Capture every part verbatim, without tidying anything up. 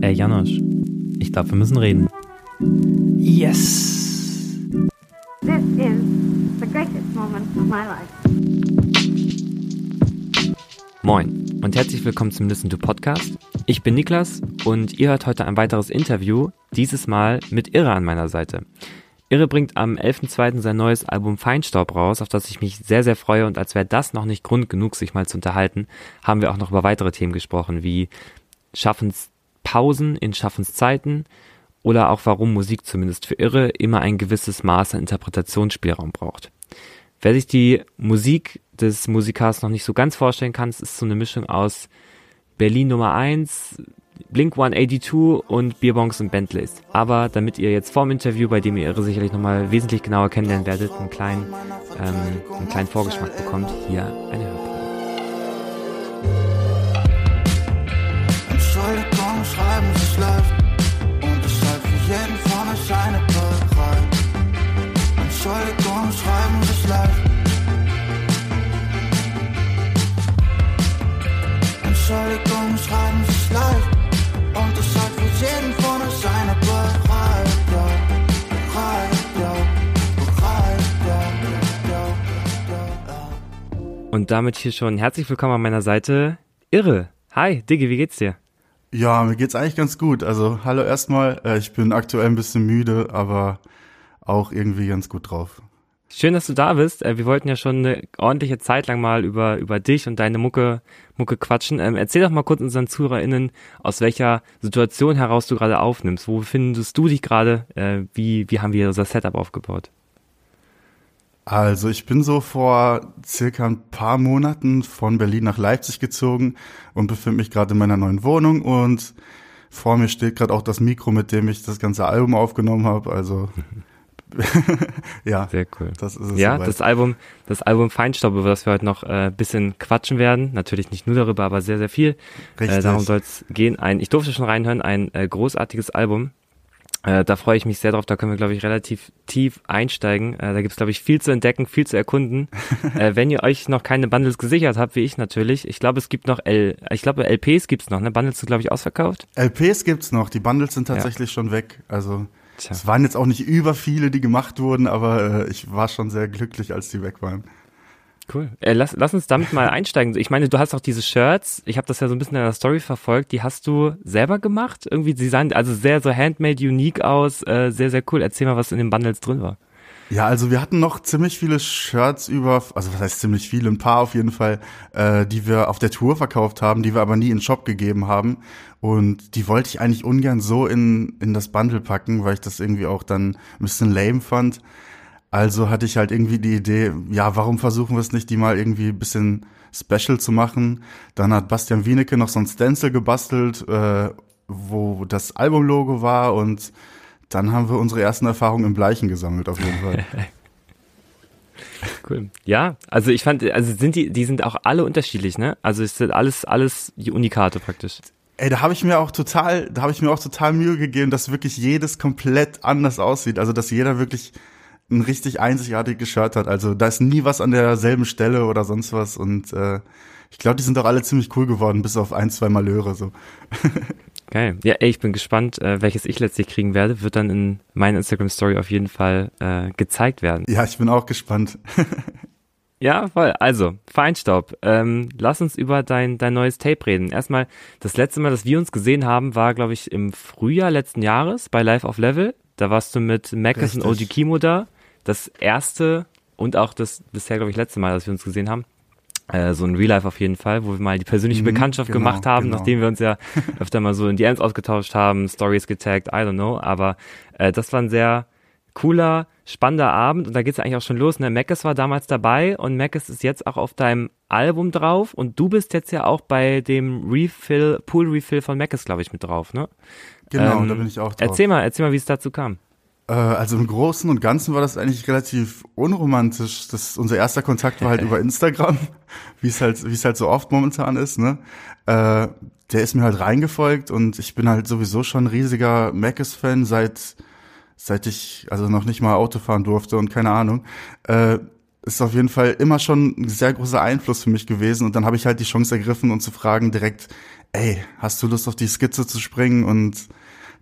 Ey Janosch, ich glaube, wir müssen reden. Yes! This is the greatest moment of my life. Moin und herzlich willkommen zum Listen to Podcast. Ich bin Niklas und ihr hört heute ein weiteres Interview, dieses Mal mit Irre an meiner Seite. Irre bringt am elften zweiten sein neues Album Feinstaub raus, auf das ich mich sehr, sehr freue. Und als wäre das noch nicht Grund genug, sich mal zu unterhalten, haben wir auch noch über weitere Themen gesprochen, wie Schaffenspausen in Schaffenszeiten oder auch warum Musik zumindest für Irre immer ein gewisses Maß an Interpretationsspielraum braucht. Wer sich die Musik des Musikers noch nicht so ganz vorstellen kann, es ist so eine Mischung aus Berlin Nummer eins, Blink hundertzweiundachtzig und Bierbongs und Bentleys. Aber damit ihr jetzt vorm Interview, bei dem ihr Irre sicherlich nochmal wesentlich genauer kennenlernen werdet, einen kleinen, ähm, einen kleinen Vorgeschmack bekommt, hier eine Hörprobe. Entschuldigung, schreiben Sie schlecht. Und ich halte für jeden von euch eine bereit. Entschuldigung, schreiben Sie schlecht. Entschuldigung, schreiben Sie schlecht. Und ich sag für jeden von uns eine bereit, ja, bereit, ja, bereit, ja, ja, ja, ja. Und damit hier schon herzlich willkommen an meiner Seite, Irre. Hi, Diggi, wie geht's dir? Ja, mir geht's eigentlich ganz gut. Also, hallo erstmal. Ich bin aktuell ein bisschen müde, aber auch irgendwie ganz gut drauf. Schön, dass du da bist. Wir wollten ja schon eine ordentliche Zeit lang mal über über dich und deine Mucke Mucke quatschen. Ähm, erzähl doch mal kurz unseren ZuhörerInnen, aus welcher Situation heraus du gerade aufnimmst. Wo befindest du dich gerade? Äh, wie wie haben wir unser Setup aufgebaut? Also ich bin so vor circa ein paar Monaten von Berlin nach Leipzig gezogen und befinde mich gerade in meiner neuen Wohnung und vor mir steht gerade auch das Mikro, mit dem ich das ganze Album aufgenommen habe. Also ja, sehr cool. Das ist es ja, soweit. das Album, das Album Feinstaub, über das wir heute noch ein äh, bisschen quatschen werden. Natürlich nicht nur darüber, aber sehr, sehr viel. Richtig. Äh, darum soll es gehen. Ein, ich durfte schon reinhören, ein äh, großartiges Album. Äh, da freue ich mich sehr drauf. Da können wir, glaube ich, relativ tief einsteigen. Äh, da gibt es, glaube ich, viel zu entdecken, viel zu erkunden. äh, wenn ihr euch noch keine Bundles gesichert habt, wie ich natürlich. Ich glaube, es gibt noch L. Ich glaube, L Ps gibt's noch. Ne, Bundles sind, glaube ich, ausverkauft. L Ps gibt's noch. Die Bundles sind tatsächlich ja. schon weg. Also Tja. Es waren jetzt auch nicht über viele, die gemacht wurden, aber äh, ich war schon sehr glücklich, als die weg waren. Cool. Äh, lass, lass uns damit mal einsteigen. Ich meine, du hast auch diese Shirts, ich habe das ja so ein bisschen in der Story verfolgt, die hast du selber gemacht? Irgendwie, sie sahen also sehr so handmade, unique aus, äh, sehr, sehr cool. Erzähl mal, was in den Bundles drin war. Ja, also wir hatten noch ziemlich viele Shirts über, also was heißt ziemlich viele, ein paar auf jeden Fall, äh, die wir auf der Tour verkauft haben, die wir aber nie in den Shop gegeben haben und die wollte ich eigentlich ungern so in in das Bundle packen, weil ich das irgendwie auch dann ein bisschen lame fand. Also hatte ich halt irgendwie die Idee, ja, warum versuchen wir es nicht, die mal irgendwie ein bisschen special zu machen. Dann hat Bastian Wienecke noch so ein Stencil gebastelt, äh, wo das Albumlogo war und dann haben wir unsere ersten Erfahrungen im Bleichen gesammelt, auf jeden Fall. Cool. Ja, also ich fand, also sind die, die sind auch alle unterschiedlich, ne? Also es sind alles, alles die Unikate praktisch. Ey, da habe ich mir auch total, da habe ich mir auch total Mühe gegeben, dass wirklich jedes komplett anders aussieht. Also dass jeder wirklich ein richtig einzigartiges Shirt hat. Also da ist nie was an derselben Stelle oder sonst was. Und äh, ich glaube, die sind doch alle ziemlich cool geworden, bis auf ein, zwei Malheure so. Geil. Ja, ey, ich bin gespannt, äh, welches ich letztlich kriegen werde. Wird dann in meiner Instagram-Story auf jeden Fall äh, gezeigt werden. Ja, ich bin auch gespannt. Ja, voll. Also, Feinstaub. Ähm, lass uns über dein dein neues Tape reden. Erstmal, das letzte Mal, dass wir uns gesehen haben, war, glaube ich, im Frühjahr letzten Jahres bei Live auf Level. Da warst du mit Mackes und O G Kimo da. Das erste und auch das bisher, glaube ich, letzte Mal, dass wir uns gesehen haben. Äh, so ein Real Life auf jeden Fall, wo wir mal die persönliche Bekanntschaft genau, gemacht haben, genau. nachdem wir uns ja öfter mal so in D Ms ausgetauscht haben, Stories getaggt, I don't know, aber äh, das war ein sehr cooler, spannender Abend und da geht's ja eigentlich auch schon los, ne? Mackes war damals dabei und Mackes ist jetzt auch auf deinem Album drauf und du bist jetzt ja auch bei dem Refill, Pool Refill von Mackes, glaube ich, mit drauf, ne? Genau, ähm, da bin ich auch drauf. Erzähl mal, erzähl mal, wie es dazu kam. Also im Großen und Ganzen war das eigentlich relativ unromantisch. Das, unser erster Kontakt war halt über Instagram, wie es halt, wie es halt so oft momentan ist, ne? Äh, der ist mir halt reingefolgt und ich bin halt sowieso schon ein riesiger Mackes-Fan, seit, seit ich also noch nicht mal Auto fahren durfte und keine Ahnung. Äh, ist auf jeden Fall immer schon ein sehr großer Einfluss für mich gewesen. Und dann habe ich halt die Chance ergriffen und zu fragen direkt, ey, hast du Lust auf die Skizze zu springen? Und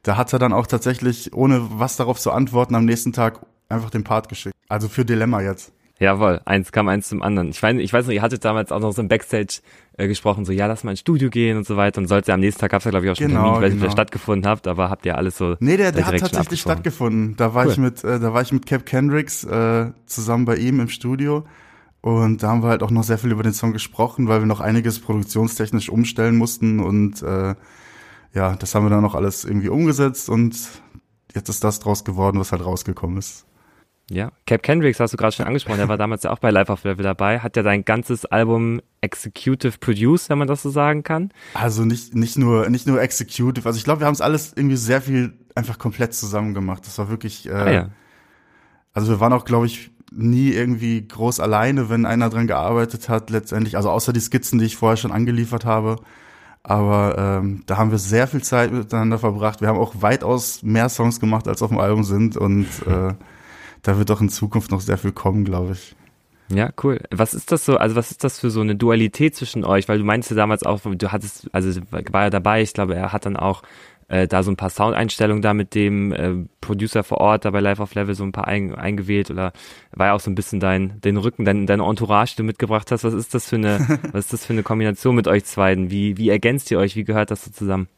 da hat er dann auch tatsächlich, ohne was darauf zu antworten, am nächsten Tag einfach den Part geschickt. Also für Dilemma jetzt. Jawohl, eins kam eins zum anderen. Ich weiß, ich weiß noch, ihr hattet damals auch noch so im Backstage äh, gesprochen, so ja, lass mal ins Studio gehen und so weiter. Und sollte am nächsten Tag, gab's ja glaube ich auch schon genau, einen Termin, weil genau. ihr stattgefunden habt, aber habt ihr alles so. Nee, der, der hat tatsächlich stattgefunden. Da war cool. ich mit, äh, da war ich mit Cap Kendricks äh, zusammen bei ihm im Studio. Und da haben wir halt auch noch sehr viel über den Song gesprochen, weil wir noch einiges produktionstechnisch umstellen mussten. Und äh, ja, das haben wir dann noch alles irgendwie umgesetzt und jetzt ist das draus geworden, was halt rausgekommen ist. Ja, Cap Kendricks hast du gerade schon angesprochen, der war damals ja auch bei Live auf Level dabei, hat ja sein ganzes Album Executive Produced, wenn man das so sagen kann. Also nicht nicht nur nicht nur Executive, also ich glaube, wir haben es alles irgendwie sehr viel einfach komplett zusammen gemacht, das war wirklich, äh, ah, ja. also wir waren auch, glaube ich, nie irgendwie groß alleine, wenn einer dran gearbeitet hat letztendlich, also außer die Skizzen, die ich vorher schon angeliefert habe, aber ähm, da haben wir sehr viel Zeit miteinander verbracht, wir haben auch weitaus mehr Songs gemacht, als auf dem Album sind und äh, da wird doch in Zukunft noch sehr viel kommen, glaube ich. Ja, cool. Was ist das so, also was ist das für so eine Dualität zwischen euch? Weil du meinst ja damals auch, du hattest, also war ja dabei, ich glaube, er hat dann auch äh, da so ein paar Soundeinstellungen da mit dem äh, Producer vor Ort, da bei Live auf Level so ein paar ein, eingewählt oder war ja auch so ein bisschen dein den Rücken, dein, deine Entourage, die du mitgebracht hast. Was ist das für eine, was ist das für eine Kombination mit euch zweien? Wie, wie ergänzt ihr euch? Wie gehört das so zusammen?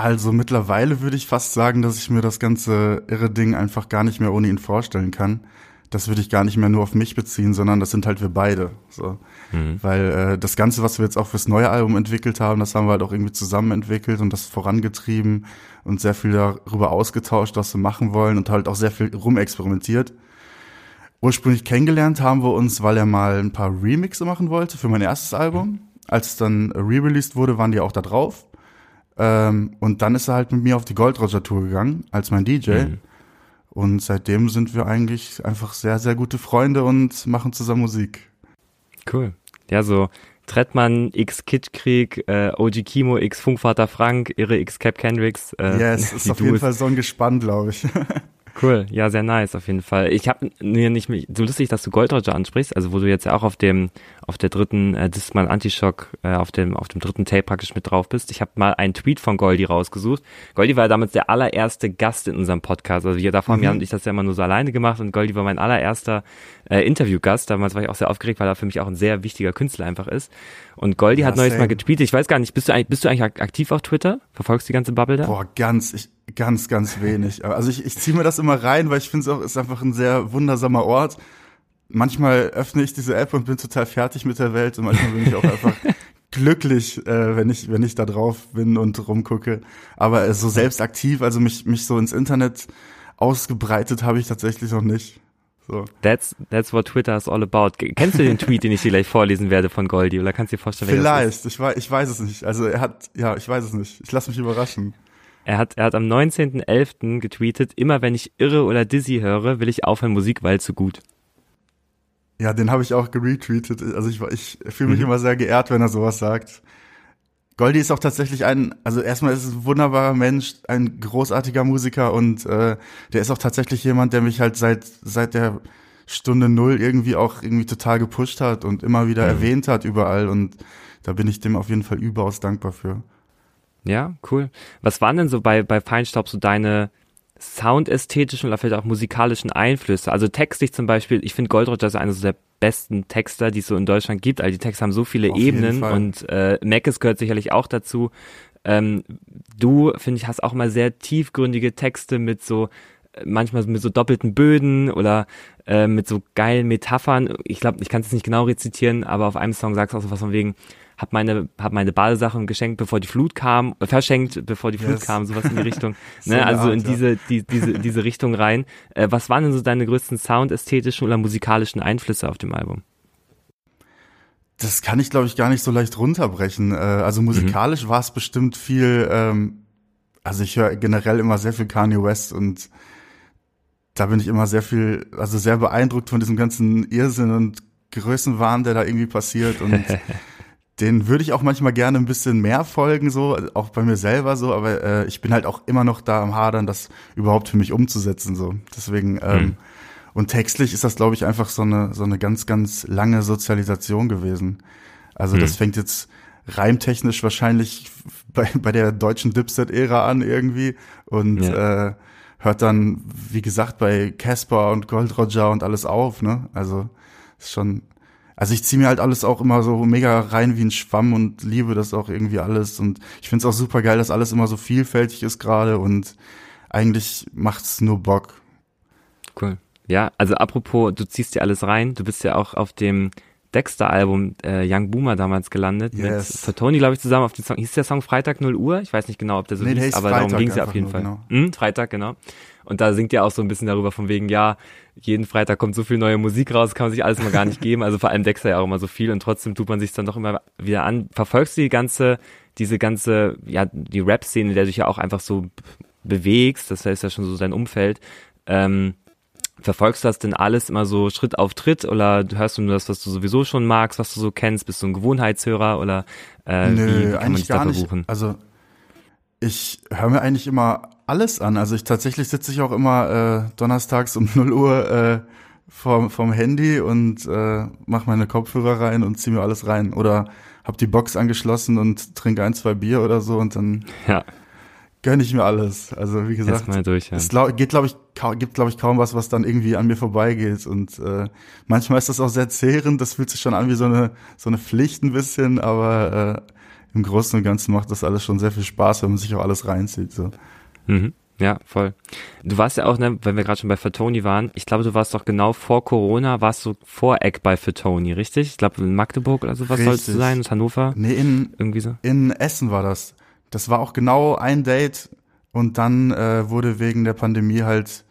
Also mittlerweile würde ich fast sagen, dass ich mir das ganze irre Ding einfach gar nicht mehr ohne ihn vorstellen kann. Das würde ich gar nicht mehr nur auf mich beziehen, sondern das sind halt wir beide. So. Mhm. Weil äh, das Ganze, was wir jetzt auch fürs neue Album entwickelt haben, das haben wir halt auch irgendwie zusammen entwickelt und das vorangetrieben und sehr viel darüber ausgetauscht, was wir machen wollen und halt auch sehr viel rumexperimentiert. Ursprünglich kennengelernt haben wir uns, weil er mal ein paar Remixe machen wollte für mein erstes Album. Mhm. Als es dann re-released wurde, waren die auch da drauf. Und dann ist er halt mit mir auf die Goldroger-Tour gegangen, als mein D J. Mhm. Und seitdem sind wir eigentlich einfach sehr, sehr gute Freunde und machen zusammen Musik. Cool. Ja, so Trettmann x Kitschkrieg, äh, O G Kimo x Funkvater Frank, Irre x Cap Kendricks. Äh, ja, es ist auf jeden Fall so ein Gespann, glaube ich. Cool, ja, sehr nice auf jeden Fall. Ich habe mir nicht mehr, so lustig, dass du Goldroger ansprichst, also wo du jetzt ja auch auf dem, auf der dritten, äh, das ist mal ein Antischock, äh, auf dem, auf dem dritten Tape praktisch mit drauf bist. Ich habe mal einen Tweet von Goldi rausgesucht. Goldi war ja damals der allererste Gast in unserem Podcast, also wir davor haben Jan und ich das ja immer nur so alleine gemacht und Goldi war mein allererster äh, Interviewgast. Damals war ich auch sehr aufgeregt, weil er für mich auch ein sehr wichtiger Künstler einfach ist. Und Goldi ja, hat neulich mal getweetet, ich weiß gar nicht, bist du eigentlich, bist du eigentlich aktiv auf Twitter? Verfolgst du die ganze Bubble da? Boah, ganz, ich Ganz, ganz wenig. Also ich, ich ziehe mir das immer rein, weil ich finde es auch, ist einfach ein sehr wundersamer Ort. Manchmal öffne ich diese App und bin total fertig mit der Welt und manchmal bin ich auch einfach glücklich, äh, wenn ich wenn ich da drauf bin und rumgucke. Aber äh, so selbst aktiv, also mich mich so ins Internet ausgebreitet habe ich tatsächlich noch nicht. So. That's, that's what Twitter is all about. Kennst du den Tweet, den ich dir gleich vorlesen werde von Goldi? Oder kannst du dir vorstellen, wer das ist? Vielleicht, ich weiß, ich weiß es nicht. Also er hat, ja, ich weiß es nicht. Ich lasse mich überraschen. Er hat, er hat am neunzehnten elften getweetet, immer wenn ich Irre oder Dizzy höre, will ich aufhören, Musik, weil zu gut. Ja, den habe ich auch geretweetet. Also ich, ich fühle mich mhm. immer sehr geehrt, wenn er sowas sagt. Goldi ist auch tatsächlich ein, also erstmal ist es ein wunderbarer Mensch, ein großartiger Musiker und äh, der ist auch tatsächlich jemand, der mich halt seit seit der Stunde Null irgendwie auch irgendwie total gepusht hat und immer wieder mhm. erwähnt hat überall und da bin ich dem auf jeden Fall überaus dankbar für. Ja, cool. Was waren denn so bei, bei Feinstaub so deine soundästhetischen oder vielleicht auch musikalischen Einflüsse? Also textlich zum Beispiel, ich finde Goldroger ist einer so der besten Texter, die es so in Deutschland gibt. Also die Texte haben so viele auf Ebenen und äh, Mackes gehört sicherlich auch dazu. Ähm, du, finde ich, hast auch mal sehr tiefgründige Texte mit so, manchmal mit so doppelten Böden oder äh, mit so geilen Metaphern. Ich glaube, ich kann es nicht genau rezitieren, aber auf einem Song sagst du auch so was von wegen, hab meine, hab meine Badesachen geschenkt, bevor die Flut kam, verschenkt, bevor die Flut yes. kam, sowas in die Richtung, so ne, also Art, in diese, ja. die, diese, diese Richtung rein. Äh, was waren denn so deine größten soundästhetischen oder musikalischen Einflüsse auf dem Album? Das kann ich, glaube ich, gar nicht so leicht runterbrechen. Äh, also musikalisch mhm. war es bestimmt viel, ähm, also ich höre generell immer sehr viel Kanye West und da bin ich immer sehr viel, also sehr beeindruckt von diesem ganzen Irrsinn und Größenwahn, der da irgendwie passiert und den würde ich auch manchmal gerne ein bisschen mehr folgen, so auch bei mir selber so, aber äh, ich bin halt auch immer noch da am Hadern, das überhaupt für mich umzusetzen so. Deswegen ähm, hm. Und textlich ist das, glaube ich, einfach so eine so eine ganz, ganz lange Sozialisation gewesen. Also hm. das fängt jetzt reimtechnisch wahrscheinlich bei, bei der deutschen Dipset-Ära an irgendwie und ja. äh, hört dann, wie gesagt, bei Casper und Goldroger und alles auf, ne? Also ist schon, also ich ziehe mir halt alles auch immer so mega rein wie ein Schwamm und liebe das auch irgendwie alles und ich find's auch super geil, dass alles immer so vielfältig ist gerade und eigentlich macht's nur Bock. Cool. Ja, also apropos, du ziehst dir alles rein, du bist ja auch auf dem Dexter-Album äh, Young Boomer damals gelandet, yes. mit Fatoni, glaube ich, zusammen auf den Song. Hieß der Song Freitag null Uhr? Ich weiß nicht genau, ob der so nee, hieß, der aber Freitag darum ging es ja auf jeden Fall. Genau. Hm, Freitag, genau. Und da singt ihr auch so ein bisschen darüber von wegen, ja, jeden Freitag kommt so viel neue Musik raus, kann man sich alles mal gar nicht geben. Also vor allem Dexter ja auch immer so viel und trotzdem tut man sich dann doch immer wieder an. Verfolgst du die ganze, diese ganze, ja, die Rap-Szene, der dich ja auch einfach so bewegst, das heißt ja schon so dein Umfeld, ähm, verfolgst du das denn alles immer so Schritt auf Tritt oder hörst du nur das, was du sowieso schon magst, was du so kennst? Bist du ein Gewohnheitshörer oder äh, Nö, wie kann eigentlich man dich da verbuchen? Also ich höre mir eigentlich immer alles an. Also ich tatsächlich sitze ich auch immer äh, donnerstags um null Uhr äh, vom, vom Handy und äh, mache meine Kopfhörer rein und ziehe mir alles rein. Oder habe die Box angeschlossen und trinke ein, zwei Bier oder so und dann... Ja. Gönn ich mir alles. Also wie gesagt, erstmal durch, ja. es glaub, geht, glaube ich, ka- gibt, glaube ich, kaum was, was dann irgendwie an mir vorbeigeht. Und äh, manchmal ist das auch sehr zehrend. Das fühlt sich schon an wie so eine so eine Pflicht ein bisschen, aber äh, im Großen und Ganzen macht das alles schon sehr viel Spaß, wenn man sich auch alles reinzieht. So. Mhm. Ja, voll. Du warst ja auch, ne, wenn wir gerade schon bei Fatoni waren, ich glaube, du warst doch genau vor Corona, warst du Voreck bei Fatoni, richtig? Ich glaube, in Magdeburg oder sowas sollst du sein, in Hannover? Nee, in, irgendwie so. In Essen war das. Das war auch genau ein Date und dann äh, wurde wegen der Pandemie halt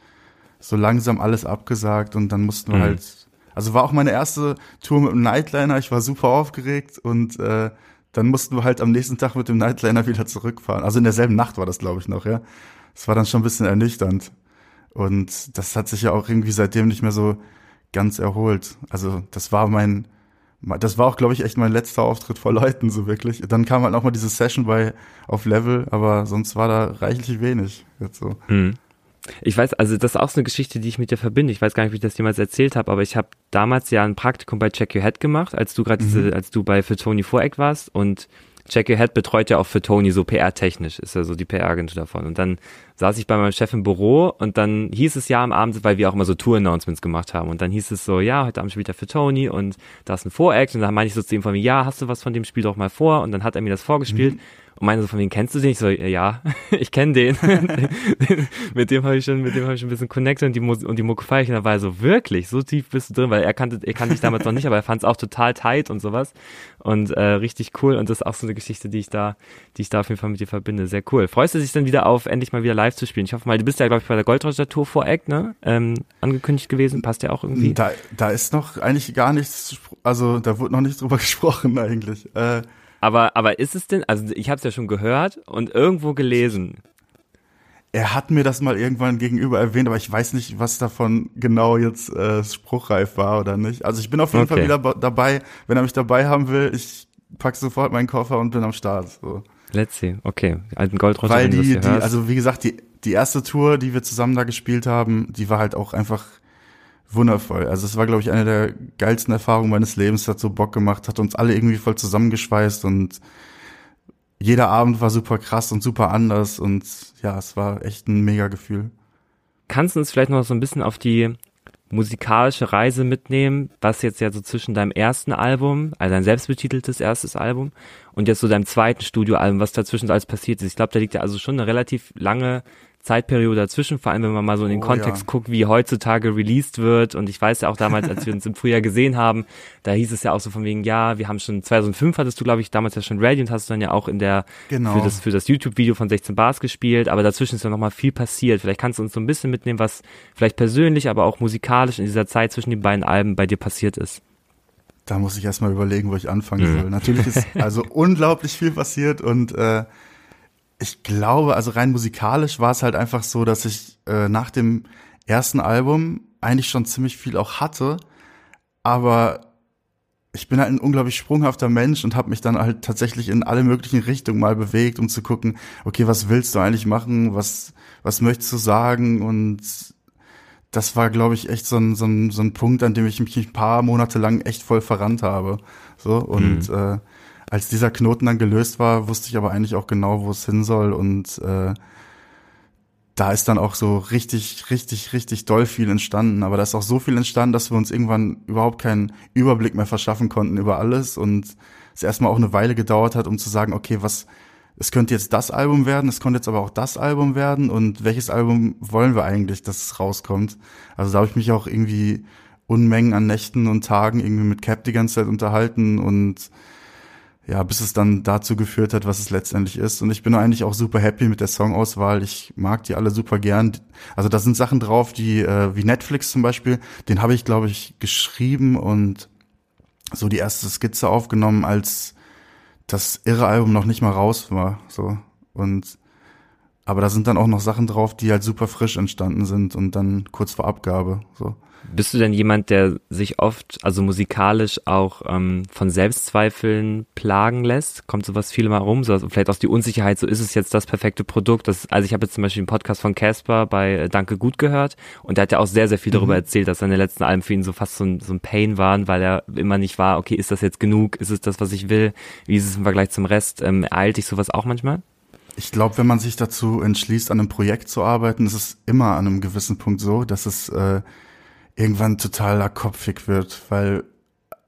so langsam alles abgesagt und dann mussten wir mhm. halt, also war auch meine erste Tour mit dem Nightliner, ich war super aufgeregt und äh, dann mussten wir halt am nächsten Tag mit dem Nightliner wieder zurückfahren, also in derselben Nacht war das, glaube ich, noch, ja. Das war dann schon ein bisschen ernüchternd und das hat sich ja auch irgendwie seitdem nicht mehr so ganz erholt, also das war mein... Das war auch, glaube ich, echt mein letzter Auftritt vor Leuten, so wirklich. Dann kam halt auch mal diese Session bei auf Level, aber sonst war da reichlich wenig. Jetzt so. Hm. Ich weiß, also das ist auch so eine Geschichte, die ich mit dir verbinde. Ich weiß gar nicht, wie ich das jemals erzählt habe, aber ich habe damals ja ein Praktikum bei Check Your Head gemacht, als du gerade mhm. diese, als du bei Fatoni Voreck warst und Check Your Head betreut ja auch Fatoni so P R-technisch, ist ja so die P R-Agentur davon. Und dann saß ich bei meinem Chef im Büro und dann hieß es ja am Abend, weil wir auch immer so Tour-Announcements gemacht haben. Und dann hieß es so, ja, heute Abend spielt er Fatoni und da ist ein Voreck. Und dann meinte ich so zu ihm von mir, ja, hast du was von dem Spiel doch mal vor? Und dann hat er mir das vorgespielt mhm. und meinte so, von wem kennst du den? Ich so, ja, ich kenne den. Mit dem habe ich schon, mit dem habe ich schon ein bisschen connected und die, Mus- und die Mucke feiere ich. Und da war er so, wirklich, so tief bist du drin, weil er kannte, er kannte dich damals noch nicht, aber er fand es auch total tight und sowas. Und äh, richtig cool. Und das ist auch so eine Geschichte, die ich da, die ich da auf jeden Fall mit dir verbinde. Sehr cool. Freust du dich dann wieder auf, endlich mal wieder live zu spielen? Ich hoffe mal, du bist ja, glaube ich, bei der Goldroger-Tour Voreck, ne? Ähm, angekündigt gewesen. Passt ja auch irgendwie. Da, da ist noch eigentlich gar nichts, also da wurde noch nicht drüber gesprochen eigentlich. Äh, aber, aber ist es denn, also ich habe es ja schon gehört und irgendwo gelesen. Er hat mir das mal irgendwann gegenüber erwähnt, aber ich weiß nicht, was davon genau jetzt äh, spruchreif war oder nicht. Also ich bin auf jeden okay. Fall wieder ba- dabei, wenn er mich dabei haben will, ich pack sofort meinen Koffer und bin am Start. So. Let's see, okay. Alten Goldroger, weil die, die, also wie gesagt, die, die erste Tour, die wir zusammen da gespielt haben, die war halt auch einfach wundervoll. Also es war, glaube ich, eine der geilsten Erfahrungen meines Lebens, hat so Bock gemacht, hat uns alle irgendwie voll zusammengeschweißt und jeder Abend war super krass und super anders und ja, es war echt ein mega Gefühl. Kannst du uns vielleicht noch so ein bisschen auf die musikalische Reise mitnehmen, was jetzt ja so zwischen deinem ersten Album, also dein selbstbetiteltes erstes Album und jetzt so deinem zweiten Studioalbum, was dazwischen alles passiert ist. Ich glaube, da liegt ja also schon eine relativ lange Zeitperiode dazwischen, vor allem wenn man mal so in den oh, Kontext ja. guckt, wie heutzutage released wird und ich weiß ja auch damals, als wir uns im Frühjahr gesehen haben, da hieß es ja auch so von wegen, ja, wir haben schon, zweitausendfünf hattest du, glaube ich, damals ja schon Ready und hast dann ja auch in der, genau. für das, für das YouTube-Video von sechzehn Bars gespielt, aber dazwischen ist ja nochmal viel passiert, vielleicht kannst du uns so ein bisschen mitnehmen, was vielleicht persönlich, aber auch musikalisch in dieser Zeit zwischen den beiden Alben bei dir passiert ist. Da muss ich erstmal überlegen, wo ich anfangen mhm. soll. Natürlich ist also unglaublich viel passiert und äh, ich glaube, also rein musikalisch war es halt einfach so, dass ich äh, nach dem ersten Album eigentlich schon ziemlich viel auch hatte, aber ich bin halt ein unglaublich sprunghafter Mensch und habe mich dann halt tatsächlich in alle möglichen Richtungen mal bewegt, um zu gucken, okay, was willst du eigentlich machen, was was möchtest du sagen und das war, glaube ich, echt so ein, so ein, so ein Punkt, an dem ich mich ein paar Monate lang echt voll verrannt habe. So, und mhm. äh, als dieser Knoten dann gelöst war, wusste ich aber eigentlich auch genau, wo es hin soll. Und äh, da ist dann auch so richtig, richtig, richtig doll viel entstanden. Aber da ist auch so viel entstanden, dass wir uns irgendwann überhaupt keinen Überblick mehr verschaffen konnten über alles. Und es erstmal auch eine Weile gedauert hat, um zu sagen, okay, was, es könnte jetzt das Album werden, es könnte jetzt aber auch das Album werden. Und welches Album wollen wir eigentlich, dass es rauskommt? Also da habe ich mich auch irgendwie Unmengen an Nächten und Tagen irgendwie mit Cap die ganze Zeit unterhalten und ja, bis es dann dazu geführt hat, was es letztendlich ist. Und ich bin eigentlich auch super happy mit der Songauswahl. Ich mag die alle super gern. Also da sind Sachen drauf, die äh, wie Netflix zum Beispiel, den habe ich, glaube ich, geschrieben und so die erste Skizze aufgenommen, als das Irre-Album noch nicht mal raus war. So. Und aber da sind dann auch noch Sachen drauf, die halt super frisch entstanden sind und dann kurz vor Abgabe. So. Bist du denn jemand, der sich oft, also musikalisch auch ähm, von Selbstzweifeln plagen lässt? Kommt sowas viel mal rum? So, vielleicht aus die Unsicherheit, so ist es jetzt das perfekte Produkt? Das, also ich habe jetzt zum Beispiel einen Podcast von Casper bei Danke Gut gehört und der hat ja auch sehr, sehr viel darüber mhm. erzählt, dass seine letzten Alben für ihn so fast so ein, so ein Pain waren, weil er immer nicht war, okay, ist das jetzt genug? Ist es das, was ich will? Wie ist es im Vergleich zum Rest? Ähm, ereilt dich sowas auch manchmal? Ich glaube, wenn man sich dazu entschließt, an einem Projekt zu arbeiten, ist es immer an einem gewissen Punkt so, dass es äh, irgendwann total kopfig wird, weil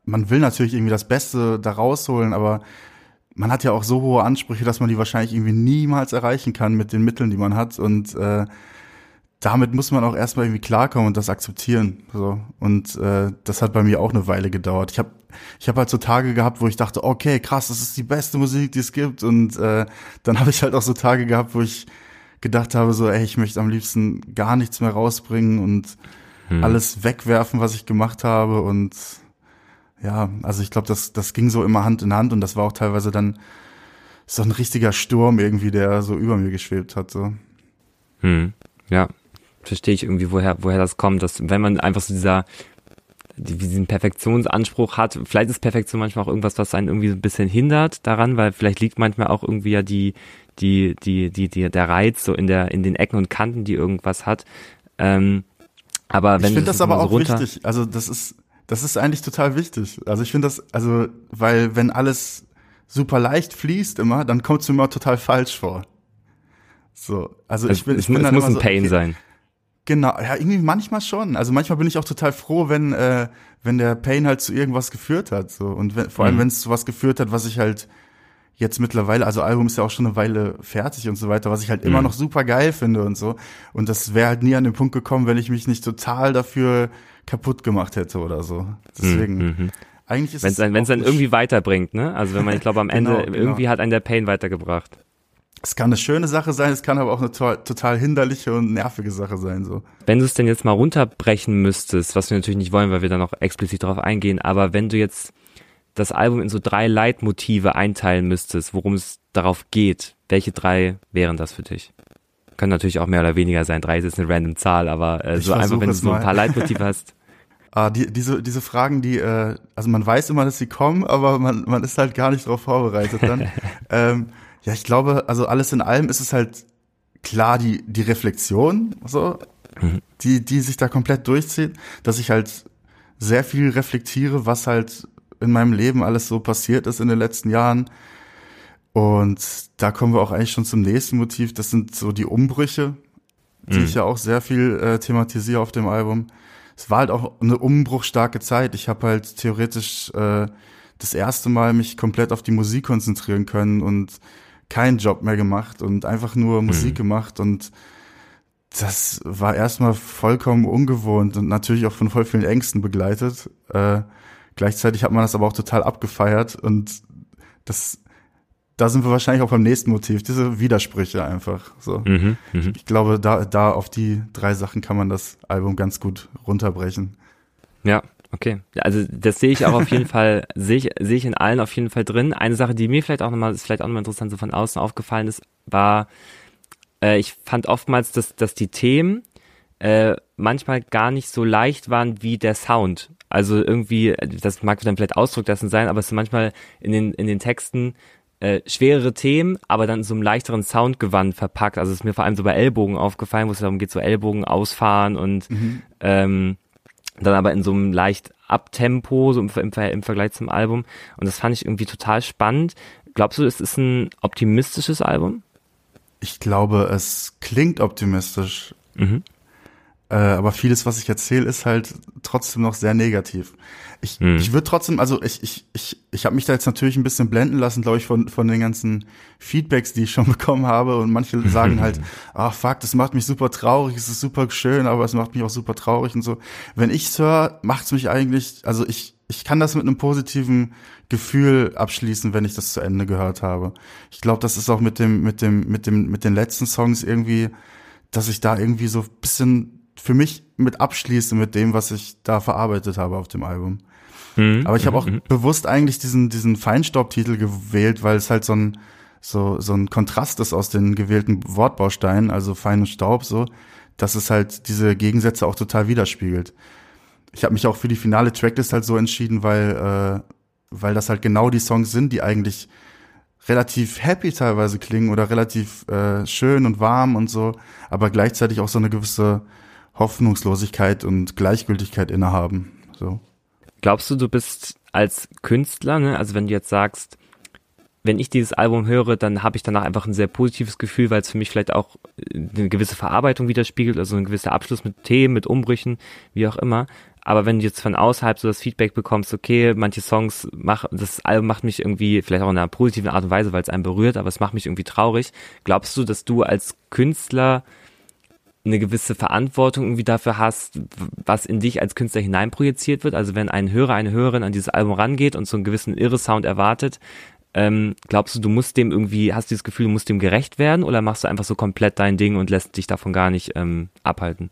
man will natürlich irgendwie das Beste da rausholen, aber man hat ja auch so hohe Ansprüche, dass man die wahrscheinlich irgendwie niemals erreichen kann mit den Mitteln, die man hat und äh, damit muss man auch erstmal irgendwie klarkommen und das akzeptieren. So. Und äh, das hat bei mir auch eine Weile gedauert. Ich habe ich hab halt so Tage gehabt, wo ich dachte, okay, krass, das ist die beste Musik, die es gibt und äh, dann habe ich halt auch so Tage gehabt, wo ich gedacht habe, so, ey, ich möchte am liebsten gar nichts mehr rausbringen und Hm. alles wegwerfen, was ich gemacht habe und ja, also ich glaube, das das ging so immer Hand in Hand und das war auch teilweise dann so ein richtiger Sturm irgendwie, der so über mir geschwebt hat. So. Hm. Ja, verstehe ich irgendwie, woher woher das kommt, dass wenn man einfach so dieser diesen Perfektionsanspruch hat, vielleicht ist Perfektion manchmal auch irgendwas, was einen irgendwie so ein bisschen hindert daran, weil vielleicht liegt manchmal auch irgendwie ja die die die die, die der Reiz so in der in den Ecken und Kanten, die irgendwas hat. Ähm, Aber wenn ich finde das, das aber so auch runter- wichtig, also das ist das ist eigentlich total wichtig. Also ich finde das, also weil wenn alles super leicht fließt immer, dann kommt es mir immer total falsch vor. So, also ich bin, es, ich bin es dann muss immer ein Pain so, okay, sein. Genau, ja irgendwie manchmal schon. Also manchmal bin ich auch total froh, wenn äh, wenn der Pain halt zu irgendwas geführt hat. So und wenn, vor allem mhm. wenn es zu was geführt hat, was ich halt jetzt mittlerweile, also Album ist ja auch schon eine Weile fertig und so weiter, was ich halt immer mhm. noch super geil finde und so. Und das wäre halt nie an den Punkt gekommen, wenn ich mich nicht total dafür kaputt gemacht hätte oder so. Deswegen, mhm. eigentlich ist wenn's es... Wenn es dann irgendwie weiterbringt, ne? Also wenn man, ich glaube, am Ende genau, irgendwie genau. hat einen der Pain weitergebracht. Es kann eine schöne Sache sein, es kann aber auch eine to- total hinderliche und nervige Sache sein. So. Wenn du es denn jetzt mal runterbrechen müsstest, was wir natürlich nicht wollen, weil wir da noch explizit drauf eingehen, aber wenn du jetzt das Album in so drei Leitmotive einteilen müsstest, worum es darauf geht, welche drei wären das für dich? Können natürlich auch mehr oder weniger sein, drei ist jetzt eine random Zahl, aber äh, so einfach, wenn du so ein paar Leitmotive hast. Ah, die, diese, diese Fragen, die, äh, also man weiß immer, dass sie kommen, aber man, man ist halt gar nicht darauf vorbereitet dann. ähm, ja, ich glaube, also alles in allem ist es halt klar die, die Reflexion, so, mhm. die, die sich da komplett durchzieht, dass ich halt sehr viel reflektiere, was halt in meinem Leben alles so passiert ist in den letzten Jahren. Und da kommen wir auch eigentlich schon zum nächsten Motiv. Das sind so die Umbrüche, die mm. ich ja auch sehr viel äh, thematisiere auf dem Album. Es war halt auch eine umbruchstarke Zeit. Ich habe halt theoretisch äh, das erste Mal mich komplett auf die Musik konzentrieren können und keinen Job mehr gemacht und einfach nur Musik mm. gemacht. Und das war erstmal vollkommen ungewohnt und natürlich auch von voll vielen Ängsten begleitet. Äh, Gleichzeitig hat man das aber auch total abgefeiert und das, da sind wir wahrscheinlich auch beim nächsten Motiv, diese Widersprüche einfach. So. Mhm, ich, ich glaube, da, da auf die drei Sachen kann man das Album ganz gut runterbrechen. Ja, okay. Also das sehe ich auch auf jeden Fall, sehe ich, sehe ich in allen auf jeden Fall drin. Eine Sache, die mir vielleicht auch nochmal, ist vielleicht auch nochmal interessant, so von außen aufgefallen ist, war, äh, ich fand oftmals, dass, dass die Themen äh, manchmal gar nicht so leicht waren wie der Sound. Also irgendwie, das mag dann vielleicht Ausdruck dessen sein, aber es ist manchmal in den in den Texten äh, schwerere Themen, aber dann in so einem leichteren Soundgewand verpackt. Also es ist mir vor allem so bei Ellbogen aufgefallen, wo es darum geht, so Ellbogen ausfahren und mhm. ähm, dann aber in so einem leicht Abtempo, so im, im, im Vergleich zum Album. Und das fand ich irgendwie total spannend. Glaubst du, es ist ein optimistisches Album? Ich glaube, es klingt optimistisch. Mhm. Äh, aber vieles, was ich erzähle, ist halt trotzdem noch sehr negativ. Ich, mhm. ich würde trotzdem, also ich, ich, ich, ich habe mich da jetzt natürlich ein bisschen blenden lassen, glaube ich, von, von den ganzen Feedbacks, die ich schon bekommen habe. Und manche sagen halt, ah, fuck, das macht mich super traurig, es ist super schön, aber es macht mich auch super traurig und so. Wenn ich es höre, macht's mich eigentlich, also ich, ich kann das mit einem positiven Gefühl abschließen, wenn ich das zu Ende gehört habe. Ich glaube, das ist auch mit dem, mit dem, mit dem, mit den letzten Songs irgendwie, dass ich da irgendwie so ein bisschen für mich mit abschließe mit dem, was ich da verarbeitet habe auf dem Album. Mhm. Aber ich habe auch mhm. bewusst eigentlich diesen diesen Feinstaub-Titel gewählt, weil es halt so ein so so ein Kontrast ist aus den gewählten Wortbausteinen, also Fein und Staub, so, dass es halt diese Gegensätze auch total widerspiegelt. Ich habe mich auch für die finale Tracklist halt so entschieden, weil äh, weil das halt genau die Songs sind, die eigentlich relativ happy teilweise klingen oder relativ äh, schön und warm und so, aber gleichzeitig auch so eine gewisse Hoffnungslosigkeit und Gleichgültigkeit innehaben. So. Glaubst du, du bist als Künstler, ne? Also wenn du jetzt sagst, wenn ich dieses Album höre, dann habe ich danach einfach ein sehr positives Gefühl, weil es für mich vielleicht auch eine gewisse Verarbeitung widerspiegelt, also ein gewisser Abschluss mit Themen, mit Umbrüchen, wie auch immer. Aber wenn du jetzt von außerhalb so das Feedback bekommst, okay, manche Songs, mach, das Album macht mich irgendwie, vielleicht auch in einer positiven Art und Weise, weil es einen berührt, aber es macht mich irgendwie traurig. Glaubst du, dass du als Künstler eine gewisse Verantwortung irgendwie dafür hast, was in dich als Künstler hineinprojiziert wird? Also wenn ein Hörer, eine Hörerin an dieses Album rangeht und so einen gewissen Irre-Sound erwartet, ähm, glaubst du, du musst dem irgendwie, hast du das Gefühl, du musst dem gerecht werden, oder machst du einfach so komplett dein Ding und lässt dich davon gar nicht ähm, abhalten?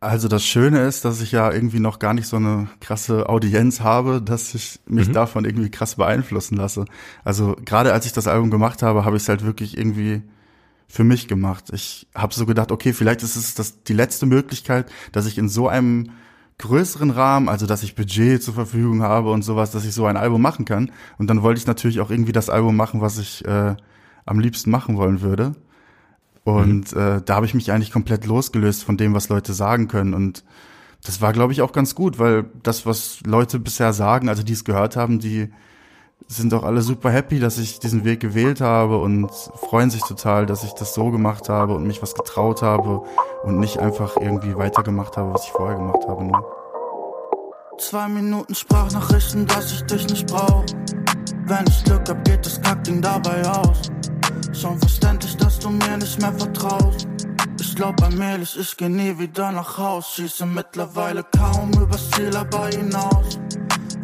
Also das Schöne ist, dass ich ja irgendwie noch gar nicht so eine krasse Audienz habe, dass ich mich mhm. davon irgendwie krass beeinflussen lasse. Also gerade als ich das Album gemacht habe, habe ich es halt wirklich irgendwie für mich gemacht. Ich habe so gedacht, okay, vielleicht ist es das die letzte Möglichkeit, dass ich in so einem größeren Rahmen, also dass ich Budget zur Verfügung habe und sowas, dass ich so ein Album machen kann. Und dann wollte ich natürlich auch irgendwie das Album machen, was ich äh, am liebsten machen wollen würde. Und mhm. äh, da habe ich mich eigentlich komplett losgelöst von dem, was Leute sagen können. Und das war, glaube ich, auch ganz gut, weil das, was Leute bisher sagen, also die es gehört haben, die sind auch alle super happy, dass ich diesen Weg gewählt habe und freuen sich total, dass ich das so gemacht habe und mich was getraut habe und nicht einfach irgendwie weitergemacht habe, was ich vorher gemacht habe. Nur. Zwei Minuten Sprachnachrichten, dass ich dich nicht brauch. Wenn ich Glück hab, geht das Kackding dabei aus. Schon verständlich, dass du mir nicht mehr vertraust. Ich glaub allmählich, ich geh nie wieder nach Haus. Schieße mittlerweile kaum übers Ziel, aber hinaus.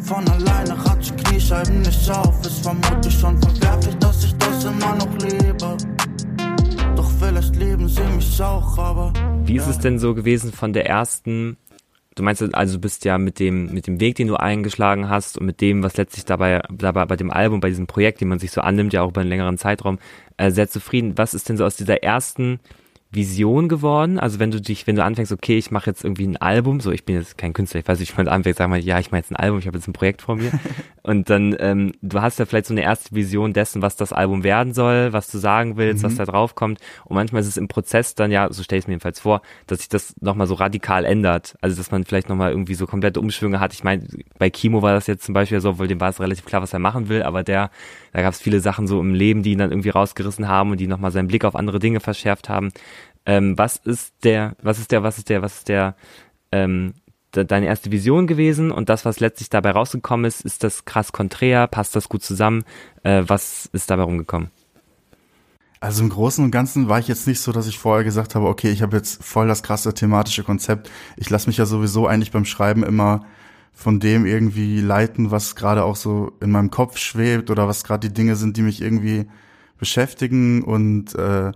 Von alleine ratsche Kniescheiben nicht auf. Ist vermutlich schon verwerflich, dass ich das immer noch lebe. Doch vielleicht leben sie mich auch, aber... Wie ist es denn so gewesen von der ersten... Du meinst also, du bist ja mit dem mit dem Weg, den du eingeschlagen hast und mit dem, was letztlich dabei, dabei bei dem Album, bei diesem Projekt, den man sich so annimmt, ja auch über einen längeren Zeitraum, äh, sehr zufrieden. Was ist denn so aus dieser ersten... Vision geworden? Also wenn du dich, wenn du anfängst, okay, ich mache jetzt irgendwie ein Album, so, ich bin jetzt kein Künstler, ich weiß nicht, ich meine, anfängst, sag mal, ja, ich mache jetzt ein Album, ich habe jetzt ein Projekt vor mir und dann, ähm, du hast ja vielleicht so eine erste Vision dessen, was das Album werden soll, was du sagen willst, mhm. was da drauf kommt, und manchmal ist es im Prozess dann ja, so stelle ich es mir jedenfalls vor, dass sich das nochmal so radikal ändert, also dass man vielleicht nochmal irgendwie so komplette Umschwünge hat. Ich meine, bei Kimo war das jetzt zum Beispiel so, weil dem war es relativ klar, was er machen will, aber der, da gab es viele Sachen so im Leben, die ihn dann irgendwie rausgerissen haben und die nochmal seinen Blick auf andere Dinge verschärft haben. Ähm, was ist der, was ist der, was ist der, was ist der, ähm, de, deine erste Vision gewesen, und das, was letztlich dabei rausgekommen ist, ist das krass konträr, passt das gut zusammen, äh, was ist dabei rumgekommen? Also im Großen und Ganzen war ich jetzt nicht so, dass ich vorher gesagt habe, okay, ich habe jetzt voll das krasse thematische Konzept, ich lasse mich ja sowieso eigentlich beim Schreiben immer von dem irgendwie leiten, was gerade auch so in meinem Kopf schwebt oder was gerade die Dinge sind, die mich irgendwie beschäftigen, und äh,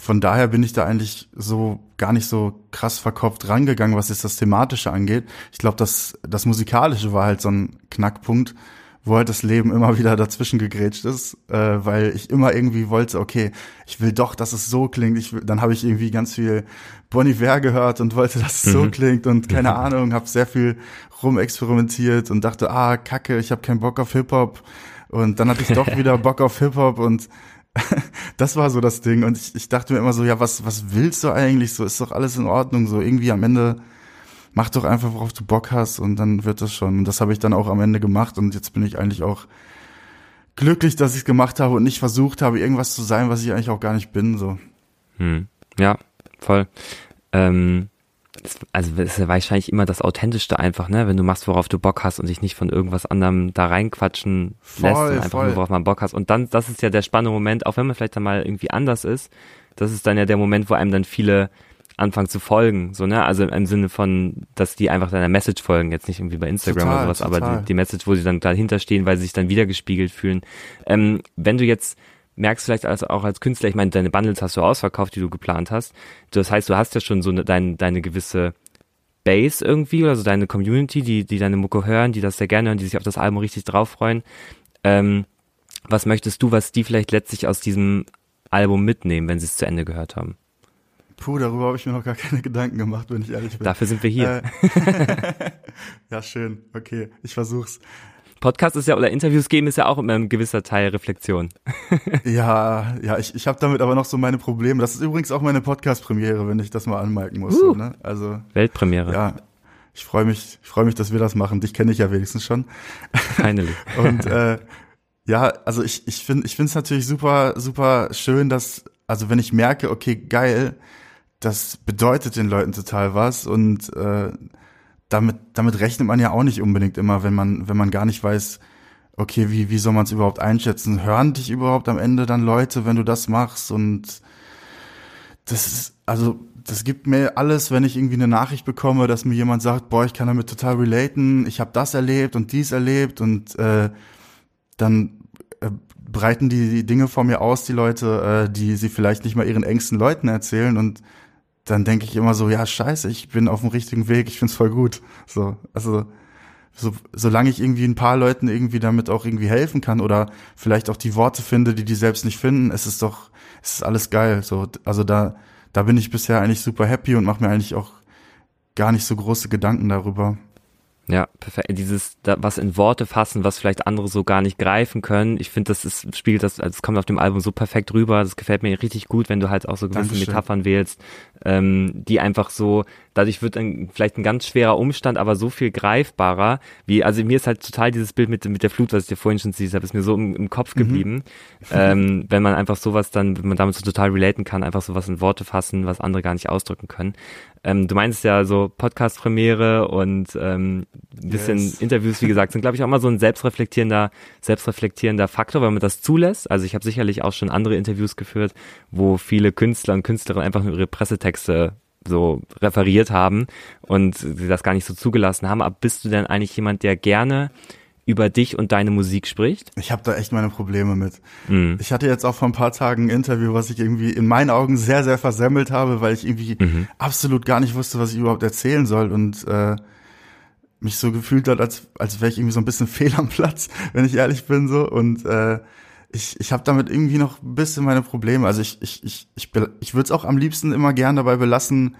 von daher bin ich da eigentlich so gar nicht so krass verkopft rangegangen, was jetzt das Thematische angeht. Ich glaube, das, das Musikalische war halt so ein Knackpunkt, wo halt das Leben immer wieder dazwischen gegrätscht ist, äh, weil ich immer irgendwie wollte, okay, ich will doch, dass es so klingt. Ich will, dann habe ich irgendwie ganz viel Bon Iver gehört und wollte, dass es so mhm. klingt und keine Ahnung, habe sehr viel rumexperimentiert und dachte, ah, kacke, ich habe keinen Bock auf Hip-Hop. Und dann hatte ich doch wieder Bock auf Hip-Hop und das war so das Ding. Und ich, ich dachte mir immer so, ja, was, was willst du eigentlich? So ist doch alles in Ordnung. So irgendwie am Ende mach doch einfach, worauf du Bock hast und dann wird das schon. Und das habe ich dann auch am Ende gemacht und jetzt bin ich eigentlich auch glücklich, dass ich es gemacht habe und nicht versucht habe, irgendwas zu sein, was ich eigentlich auch gar nicht bin. So. Hm. Ja, voll. Ähm, also es ist wahrscheinlich immer das Authentischste einfach, ne? Wenn du machst, worauf du Bock hast und dich nicht von irgendwas anderem da reinquatschen voll, lässt, und einfach voll. Nur, worauf man Bock hast. Und dann, das ist ja der spannende Moment, auch wenn man vielleicht dann mal irgendwie anders ist, das ist dann ja der Moment, wo einem dann viele anfangen zu folgen, so, ne? Also im Sinne von, dass die einfach deiner Message folgen, jetzt nicht irgendwie bei Instagram total, oder sowas, total. aber die, die Message, wo sie dann dahinter stehen, weil sie sich dann wiedergespiegelt fühlen. Ähm, wenn du jetzt merkst vielleicht also auch als Künstler, ich meine, deine Bundles hast du ausverkauft, die du geplant hast. Das heißt, du hast ja schon so eine, dein, deine gewisse Base irgendwie, also deine Community, die, die deine Mucke hören, die das sehr gerne hören, die sich auf das Album richtig drauf freuen. Ähm, was möchtest du, was die vielleicht letztlich aus diesem Album mitnehmen, wenn sie es zu Ende gehört haben? Puh, darüber habe ich mir noch gar keine Gedanken gemacht, wenn ich ehrlich bin. Dafür sind wir hier. Äh, ja, schön. Okay, ich versuch's. Podcast ist ja, oder Interviews geben ist ja auch immer ein gewisser Teil Reflexion. ja, ja, ich, ich habe damit aber noch so meine Probleme. Das ist übrigens auch meine Podcast-Premiere, wenn ich das mal anmerken muss. Uh, so, ne? Also Weltpremiere. Ja, ich freue mich, ich freue mich, dass wir das machen. Dich kenne ich ja wenigstens schon. Finally. Und äh, ja, also ich, ich finde, ich finde es natürlich super, super schön, dass, also wenn ich merke, okay, geil, das bedeutet den Leuten total was und äh, Damit, damit rechnet man ja auch nicht unbedingt immer, wenn man, wenn man gar nicht weiß, okay, wie, wie soll man es überhaupt einschätzen? Hören dich überhaupt am Ende dann Leute, wenn du das machst? Und das ist, also, das gibt mir alles, wenn ich irgendwie eine Nachricht bekomme, dass mir jemand sagt, boah, ich kann damit total relaten, ich habe das erlebt und dies erlebt und äh, dann äh, breiten die, die Dinge vor mir aus, die Leute, äh, die sie vielleicht nicht mal ihren engsten Leuten erzählen und dann denke ich immer so, ja, scheiße, ich bin auf dem richtigen Weg, ich find's voll gut. So, also, so, solange ich irgendwie ein paar Leuten irgendwie damit auch irgendwie helfen kann oder vielleicht auch die Worte finde, die die selbst nicht finden, es ist doch, es ist alles geil. So, also da, da bin ich bisher eigentlich super happy und mache mir eigentlich auch gar nicht so große Gedanken darüber. Ja, perfekt. Dieses, was in Worte fassen, was vielleicht andere so gar nicht greifen können. Ich finde, das ist, spiegelt das, das kommt auf dem Album so perfekt rüber. Das gefällt mir richtig gut, wenn du halt auch so gewisse Dankeschön. Metaphern wählst, ähm, die einfach so, dadurch wird ein, vielleicht ein ganz schwerer Umstand, aber so viel greifbarer, wie, also mir ist halt total dieses Bild mit, mit der Flut, was ich dir vorhin schon siehst, ist mir so im, im Kopf geblieben. Mhm. Ähm, wenn man einfach sowas dann, wenn man damit so total relaten kann, einfach sowas in Worte fassen, was andere gar nicht ausdrücken können. Ähm, du meinst ja so Podcast-Premiere und ähm, ein bisschen yes. Interviews, wie gesagt, sind, glaube ich, auch mal so ein selbstreflektierender, selbstreflektierender Faktor, wenn man das zulässt. Also ich habe sicherlich auch schon andere Interviews geführt, wo viele Künstler und Künstlerinnen einfach nur ihre Pressetexte so referiert haben und sie das gar nicht so zugelassen haben. Aber bist du denn eigentlich jemand, der gerne über dich und deine Musik spricht? Ich habe da echt meine Probleme mit. Mm. Ich hatte jetzt auch vor ein paar Tagen ein Interview, was ich irgendwie in meinen Augen sehr, sehr versemmelt habe, weil ich irgendwie mhm. absolut gar nicht wusste, was ich überhaupt erzählen soll und äh, mich so gefühlt hat, als als wäre ich irgendwie so ein bisschen fehl am Platz, wenn ich ehrlich bin so. Und äh, ich ich habe damit irgendwie noch ein bisschen meine Probleme. Also ich ich ich ich ich würde es auch am liebsten immer gern dabei belassen,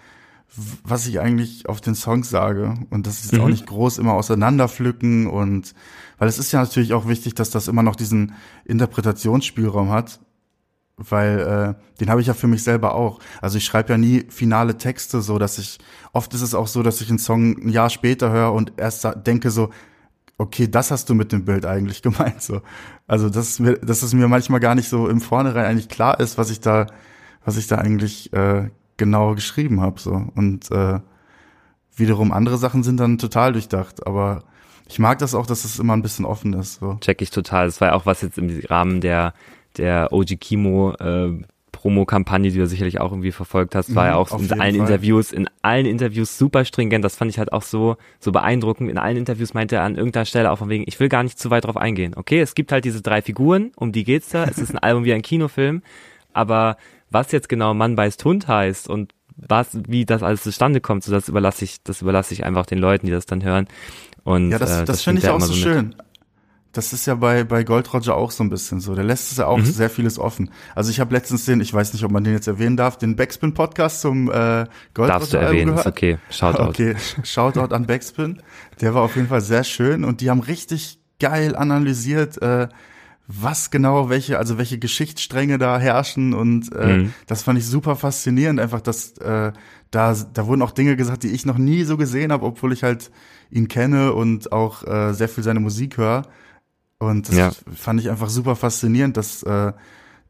was ich eigentlich auf den Songs sage und das ist mhm. auch nicht groß immer auseinanderpflücken und weil es ist ja natürlich auch wichtig, dass das immer noch diesen Interpretationsspielraum hat, weil äh, den habe ich ja für mich selber auch. Also ich schreibe ja nie finale Texte so, dass ich, oft ist es auch so, dass ich einen Song ein Jahr später höre und erst denke so, okay, das hast du mit dem Bild eigentlich gemeint so. Also dass, mir, dass es mir manchmal gar nicht so im Vornherein eigentlich klar ist, was ich da, was ich da eigentlich äh, genau geschrieben habe so und äh, wiederum andere Sachen sind dann total durchdacht, aber ich mag das auch, dass es immer ein bisschen offen ist. So. Check ich total, das war ja auch was jetzt im Rahmen der der O G Kimo äh, Promo-Kampagne, die du sicherlich auch irgendwie verfolgt hast, war ja auch in allen Fall. Interviews, in allen Interviews super stringent, das fand ich halt auch so so beeindruckend, in allen Interviews meinte er an irgendeiner Stelle auch von wegen, ich will gar nicht zu weit drauf eingehen, okay, es gibt halt diese drei Figuren, um die geht's da, es ist ein Album wie ein Kinofilm, aber was jetzt genau Mann beißt Hund heißt und was, wie das alles zustande kommt, so das überlasse ich, das überlasse ich einfach den Leuten, die das dann hören. Und ja, das, das, äh, das finde ich ja auch so schön. Mit. Das ist ja bei bei Goldroger auch so ein bisschen so. Der lässt es ja auch mhm. sehr vieles offen. Also ich habe letztens den, ich weiß nicht, ob man den jetzt erwähnen darf, den Backspin Podcast zum äh, Goldroger. Darfst du erwähnen? Gehört. Ist okay. Shoutout. Okay, Shoutout an Backspin. Der war auf jeden Fall sehr schön und die haben richtig geil analysiert. Äh, was genau, welche, also welche Geschichtsstränge da herrschen und äh, mhm. das fand ich super faszinierend, einfach, dass äh, da da wurden auch Dinge gesagt, die ich noch nie so gesehen habe, obwohl ich halt ihn kenne und auch äh, sehr viel seine Musik höre und das ja. fand ich einfach super faszinierend, dass äh,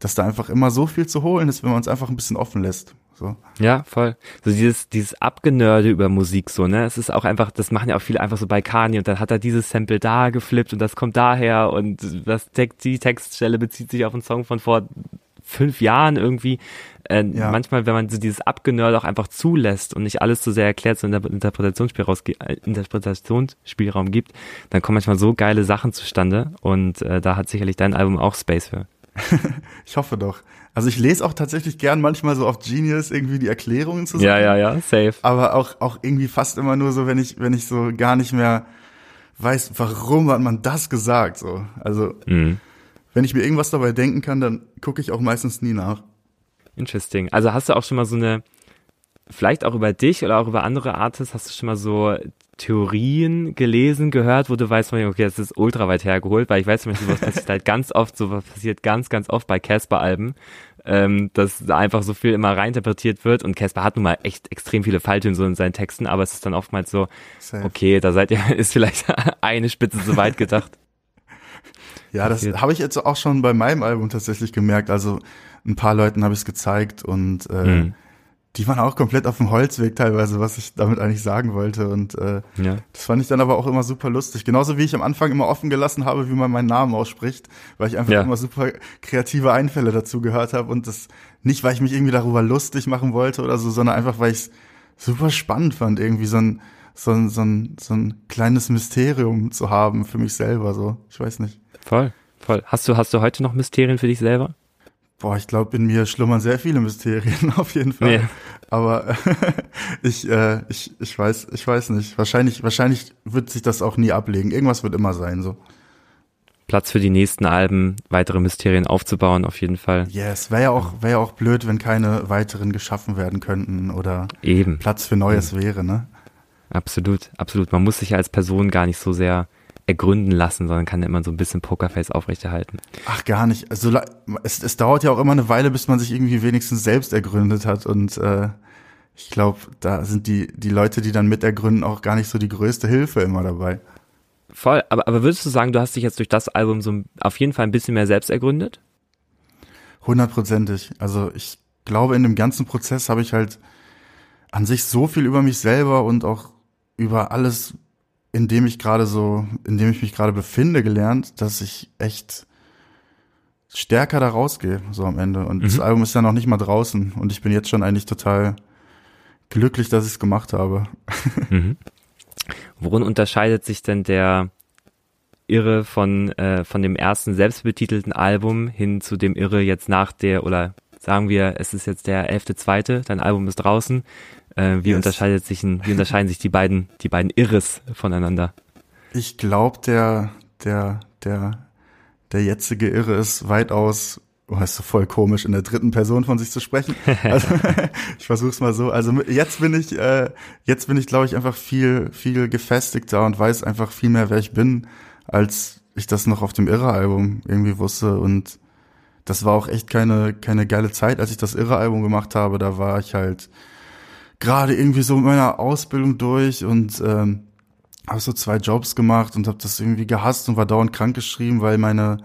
dass da einfach immer so viel zu holen ist, wenn man uns einfach ein bisschen offen lässt. So. Ja, voll. So dieses, dieses Abgenörde über Musik so, ne? Es ist auch einfach, das machen ja auch viele einfach so bei Kanye und dann hat er dieses Sample da geflippt und das kommt daher und das Text, die Textstelle bezieht sich auf einen Song von vor fünf Jahren irgendwie. Äh, ja. Manchmal, wenn man so dieses Abgenörde auch einfach zulässt und nicht alles so sehr erklärt, sondern Interpretationsspielraum, Interpretationsspielraum gibt, dann kommen manchmal so geile Sachen zustande und äh, da hat sicherlich dein Album auch Space für. Ich hoffe doch. Also ich lese auch tatsächlich gern manchmal so auf Genius irgendwie die Erklärungen zusammen. Ja, ja, ja, safe. Aber auch auch irgendwie fast immer nur so, wenn ich wenn ich so gar nicht mehr weiß, warum hat man das gesagt so. Also mhm. wenn ich mir irgendwas dabei denken kann, dann gucke ich auch meistens nie nach. Interesting. Also hast du auch schon mal so eine, vielleicht auch über dich oder auch über andere Artists, hast du schon mal so Theorien gelesen, gehört, wo du weißt, okay, das ist ultra weit hergeholt, weil ich weiß zum Beispiel, sowas passiert halt ganz oft, sowas passiert ganz, ganz oft bei Casper-Alben, ähm, dass einfach so viel immer reininterpretiert wird und Casper hat nun mal echt extrem viele Falltöne so in seinen Texten, aber es ist dann oftmals so, safe. Okay, da seid ihr, ist vielleicht eine Spitze zu weit gedacht. Ja, das habe ich jetzt auch schon bei meinem Album tatsächlich gemerkt, also ein paar Leuten habe ich es gezeigt und äh, mhm. die waren auch komplett auf dem Holzweg teilweise, was ich damit eigentlich sagen wollte. Und äh, ja. das fand ich dann aber auch immer super lustig. Genauso wie ich am Anfang immer offen gelassen habe, wie man meinen Namen ausspricht, weil ich einfach ja. immer super kreative Einfälle dazu gehört habe. Und das nicht, weil ich mich irgendwie darüber lustig machen wollte oder so, sondern einfach, weil ich es super spannend fand, irgendwie so ein, so, ein, so, ein, so ein kleines Mysterium zu haben für mich selber. So, ich weiß nicht. Voll, voll. Hast du, hast du heute noch Mysterien für dich selber? Boah, ich glaube, in mir schlummern sehr viele Mysterien auf jeden Fall. Nee. Aber ich, äh, ich, ich weiß, ich weiß nicht. Wahrscheinlich, wahrscheinlich wird sich das auch nie ablegen. Irgendwas wird immer sein, so. Platz für die nächsten Alben, weitere Mysterien aufzubauen, auf jeden Fall. Yes, wäre ja auch, wäre ja auch blöd, wenn keine weiteren geschaffen werden könnten oder eben Platz für Neues mhm. wäre, ne? Absolut, absolut. Man muss sich ja als Person gar nicht so sehr ergründen lassen, sondern kann immer so ein bisschen Pokerface aufrechterhalten. Ach, gar nicht. Also, es, es dauert ja auch immer eine Weile, bis man sich irgendwie wenigstens selbst ergründet hat. Und äh, ich glaube, da sind die die Leute, die dann mitergründen, auch gar nicht so die größte Hilfe immer dabei. Voll. Aber, aber würdest du sagen, du hast dich jetzt durch das Album so auf jeden Fall ein bisschen mehr selbst ergründet? Hundertprozentig. Also ich glaube, in dem ganzen Prozess habe ich halt an sich so viel über mich selber und auch über alles, in dem ich gerade so, in dem ich mich gerade befinde, gelernt, dass ich echt stärker da rausgehe, so am Ende. Und mhm. das Album ist ja noch nicht mal draußen. Und ich bin jetzt schon eigentlich total glücklich, dass ich es gemacht habe. Mhm. Worin unterscheidet sich denn der Irre von, äh, von dem ersten selbstbetitelten Album hin zu dem Irre jetzt nach der, oder sagen wir, es ist jetzt der elfte zweite, dein Album ist draußen. Wie, yes. unterscheidet sich ein, wie unterscheiden sich die beiden, die beiden Irres voneinander? Ich glaube, der, der, der, der jetzige Irre ist weitaus, oh, ist so voll komisch, in der dritten Person von sich zu sprechen. Also, ich versuch's mal so. Also jetzt bin ich, äh, jetzt bin ich, glaube ich, einfach viel, viel gefestigter und weiß einfach viel mehr, wer ich bin, als ich das noch auf dem Irre-Album irgendwie wusste. Und das war auch echt keine, keine geile Zeit, als ich das Irre-Album gemacht habe. Da war ich halt gerade irgendwie so mit meiner Ausbildung durch und ähm, habe so zwei Jobs gemacht und habe das irgendwie gehasst und war dauernd krank geschrieben, weil meine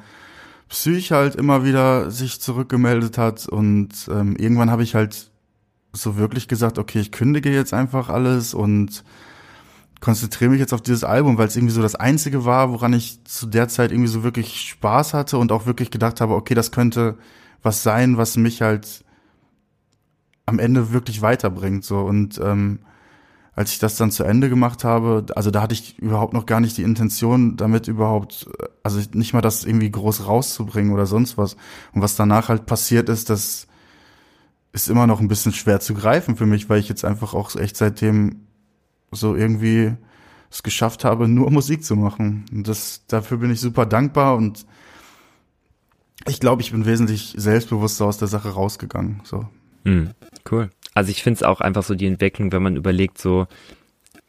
Psyche halt immer wieder sich zurückgemeldet hat und ähm, irgendwann habe ich halt so wirklich gesagt, okay, ich kündige jetzt einfach alles und konzentriere mich jetzt auf dieses Album, weil es irgendwie so das Einzige war, woran ich zu der Zeit irgendwie so wirklich Spaß hatte und auch wirklich gedacht habe, okay, das könnte was sein, was mich halt am Ende wirklich weiterbringt, so. Und ähm, als ich das dann zu Ende gemacht habe, also da hatte ich überhaupt noch gar nicht die Intention, damit überhaupt, also nicht mal das irgendwie groß rauszubringen oder sonst was. Und was danach halt passiert ist, das ist immer noch ein bisschen schwer zu greifen für mich, weil ich jetzt einfach auch echt seitdem so irgendwie es geschafft habe, nur Musik zu machen. Und das, dafür bin ich super dankbar und ich glaube, ich bin wesentlich selbstbewusster aus der Sache rausgegangen, so. Mhm, cool. Also ich finde es auch einfach so die Entwicklung, wenn man überlegt, so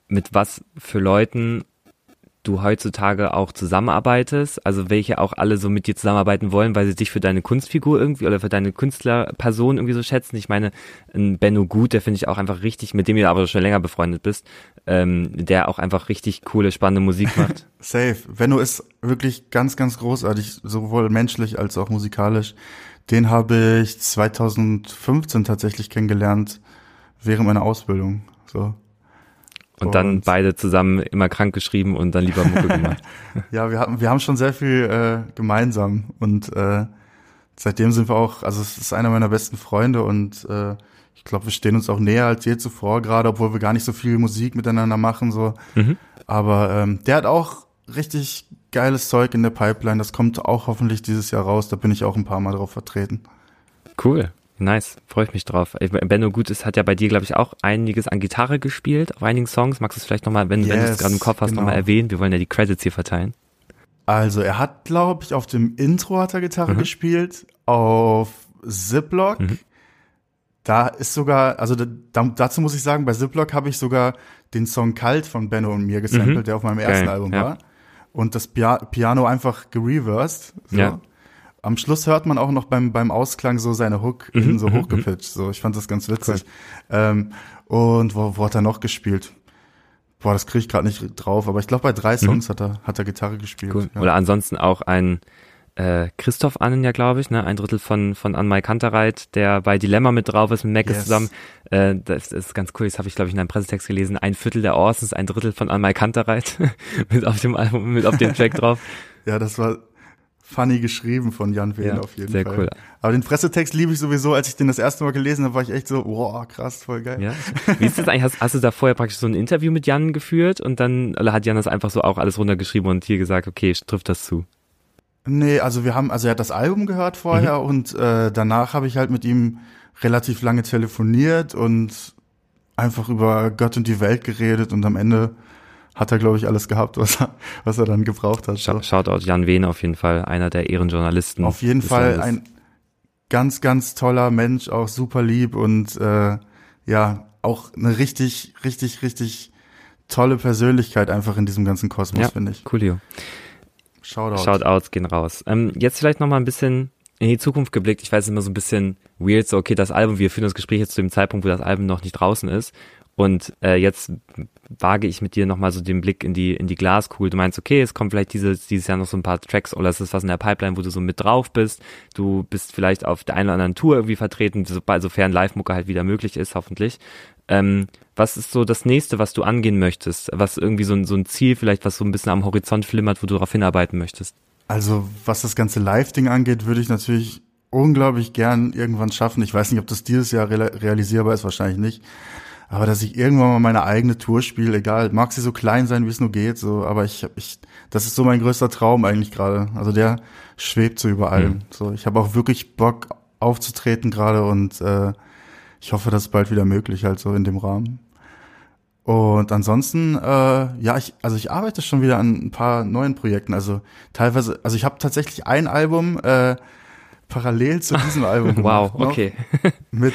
mit was für Leuten du heutzutage auch zusammenarbeitest, also welche auch alle so mit dir zusammenarbeiten wollen, weil sie dich für deine Kunstfigur irgendwie oder für deine Künstlerperson irgendwie so schätzen. Ich meine, ein Benno Gut, der finde ich auch einfach richtig, mit dem du aber schon länger befreundet bist, ähm, der auch einfach richtig coole, spannende Musik macht. Safe. Benno ist wirklich ganz, ganz großartig, sowohl menschlich als auch musikalisch. Den habe ich zweitausendfünfzehn tatsächlich kennengelernt, während meiner Ausbildung, so. Und, und dann beide zusammen immer krank geschrieben und dann lieber Mucke gemacht. Ja, wir haben, wir haben schon sehr viel äh, gemeinsam und äh, seitdem sind wir auch, also es ist einer meiner besten Freunde und äh, ich glaube, wir stehen uns auch näher als je zuvor gerade, obwohl wir gar nicht so viel Musik miteinander machen, so. Mhm. Aber ähm, der hat auch richtig geiles Zeug in der Pipeline, das kommt auch hoffentlich dieses Jahr raus, da bin ich auch ein paar Mal drauf vertreten. Cool. Nice, freue ich mich drauf. Benno Gut ist, hat ja bei dir, glaube ich, auch einiges an Gitarre gespielt, auf einigen Songs. Magst du es vielleicht nochmal, wenn, yes, wenn du es gerade im Kopf hast, genau. nochmal erwähnen? Wir wollen ja die Credits hier verteilen. Also er hat, glaube ich, auf dem Intro hat er Gitarre mhm. gespielt, auf Ziplock. Mhm. Da ist sogar, also da, dazu muss ich sagen, bei Ziplock habe ich sogar den Song Kalt von Benno und mir gesampelt, mhm. der auf meinem ersten Geil. Album ja. war. Und das Piano einfach gereversed. So. Ja. Am Schluss hört man auch noch beim beim Ausklang so seine Hook mhm, in so hochgepitcht. So, ich fand das ganz witzig. Cool. Ähm, und wo, wo hat er noch gespielt? Boah, das kriege ich gerade nicht drauf. Aber ich glaube, bei drei Songs mhm. hat er hat er Gitarre gespielt. Cool. Ja. Oder ansonsten auch ein äh, Christoph Annen, ja, glaube ich, ne, ein Drittel von von AnnenMayKantereit, der bei Dilemma mit drauf ist, mit Mackes yes. zusammen. Äh, das ist ganz cool. Das habe ich, glaube ich, in einem Pressetext gelesen. Ein Viertel der Orsons, ein Drittel von AnnenMayKantereit mit auf dem Album, mit auf dem Track drauf. Ja, das war funny geschrieben von Jan Wehn ja, auf jeden sehr Fall. Cool. Aber den Pressetext liebe ich sowieso, als ich den das erste Mal gelesen habe, war ich echt so, wow, krass, voll geil. Ja. Wie ist das eigentlich, hast, hast du da vorher praktisch so ein Interview mit Jan geführt und dann oder hat Jan das einfach so auch alles runtergeschrieben und hier gesagt, okay, trifft das zu? Nee, also wir haben, also er hat das Album gehört vorher mhm. und äh, danach habe ich halt mit ihm relativ lange telefoniert und einfach über Gott und die Welt geredet und am Ende hat er, glaube ich, alles gehabt, was er, was er dann gebraucht hat. So. Shoutout Jan Wehn auf jeden Fall, einer der Ehrenjournalisten. Auf jeden Fall ein ganz, ganz toller Mensch, auch super lieb und äh, ja, auch eine richtig, richtig, richtig tolle Persönlichkeit einfach in diesem ganzen Kosmos, ja, finde ich. Coolio. Shoutout. Shoutouts gehen raus. Ähm, jetzt vielleicht nochmal ein bisschen in die Zukunft geblickt. Ich weiß, es ist immer so ein bisschen weird, so okay, das Album, wir führen das Gespräch jetzt zu dem Zeitpunkt, wo das Album noch nicht draußen ist. Und äh, jetzt wage ich mit dir nochmal so den Blick in die in die Glaskugel. Du meinst, okay, es kommen vielleicht dieses, dieses Jahr noch so ein paar Tracks oder es ist was in der Pipeline, wo du so mit drauf bist. Du bist vielleicht auf der einen oder anderen Tour irgendwie vertreten, sobald sofern Live-Mucke halt wieder möglich ist, hoffentlich. Ähm, was ist so das Nächste, was du angehen möchtest? Was irgendwie so ein, so ein Ziel vielleicht, was so ein bisschen am Horizont flimmert, wo du darauf hinarbeiten möchtest? Also was das ganze Live-Ding angeht, würde ich natürlich unglaublich gern irgendwann schaffen. Ich weiß nicht, ob das dieses Jahr re- realisierbar ist, wahrscheinlich nicht. Aber dass ich irgendwann mal meine eigene Tour spiele, egal, mag sie so klein sein, wie es nur geht, so, aber ich, ich, das ist so mein größter Traum eigentlich gerade. Also der schwebt so über allem. Mhm. So, ich habe auch wirklich Bock aufzutreten gerade und äh, ich hoffe, das ist bald wieder möglich, halt so in dem Rahmen. Und ansonsten, äh, ja, ich, also ich arbeite schon wieder an ein paar neuen Projekten. Also teilweise, also ich habe tatsächlich ein Album äh, parallel zu diesem Album gemacht. Wow, okay. Mit,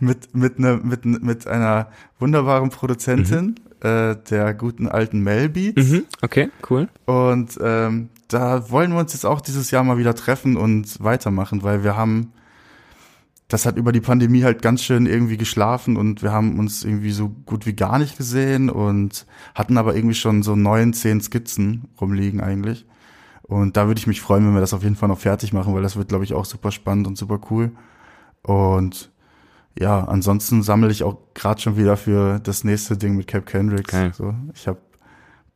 mit, mit, ne, mit, mit einer wunderbaren Produzentin, mhm. äh, der guten alten Melbeats. Mhm. Okay, cool. Und ähm, da wollen wir uns jetzt auch dieses Jahr mal wieder treffen und weitermachen, weil wir haben, das hat über die Pandemie halt ganz schön irgendwie geschlafen und wir haben uns irgendwie so gut wie gar nicht gesehen und hatten aber irgendwie schon so neun, zehn Skizzen rumliegen eigentlich. Und da würde ich mich freuen, wenn wir das auf jeden Fall noch fertig machen, weil das wird, glaube ich, auch super spannend und super cool. Und ja, ansonsten sammle ich auch gerade schon wieder für das nächste Ding mit Cap Kendricks. Okay. So, ich habe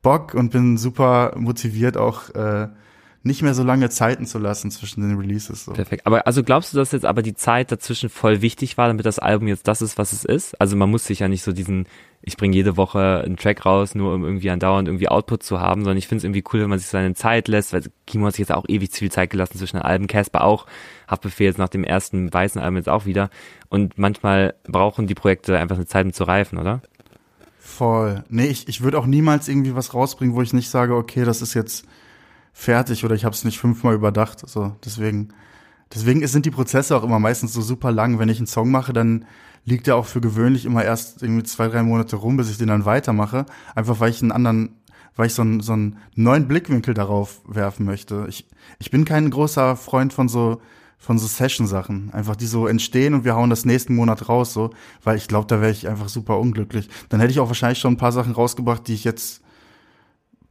Bock und bin super motiviert, auch äh, nicht mehr so lange Zeiten zu lassen zwischen den Releases. So. Perfekt. Aber also glaubst du, dass jetzt aber die Zeit dazwischen voll wichtig war, damit das Album jetzt das ist, was es ist? Also man muss sich ja nicht so diesen ich bringe jede Woche einen Track raus, nur um irgendwie andauernd irgendwie Output zu haben, sondern ich finde es irgendwie cool, wenn man sich seine Zeit lässt, weil Kimo hat sich jetzt auch ewig zu viel Zeit gelassen zwischen den Alben, Casper auch, Haftbefehl jetzt nach dem ersten weißen Album jetzt auch wieder und manchmal brauchen die Projekte einfach eine Zeit, um zu reifen, oder? Voll. Nee, ich, ich würde auch niemals irgendwie was rausbringen, wo ich nicht sage, okay, das ist jetzt fertig oder ich habe es nicht fünfmal überdacht, so, also deswegen... Deswegen sind die Prozesse auch immer meistens so super lang. Wenn ich einen Song mache, dann liegt der auch für gewöhnlich immer erst irgendwie zwei, drei Monate rum, bis ich den dann weitermache. Einfach weil ich einen anderen, weil ich so einen so einen neuen Blickwinkel darauf werfen möchte. Ich, ich bin kein großer Freund von so von so Session-Sachen, einfach die so entstehen und wir hauen das nächsten Monat raus, so, weil ich glaube, da wäre ich einfach super unglücklich. Dann hätte ich auch wahrscheinlich schon ein paar Sachen rausgebracht, die ich jetzt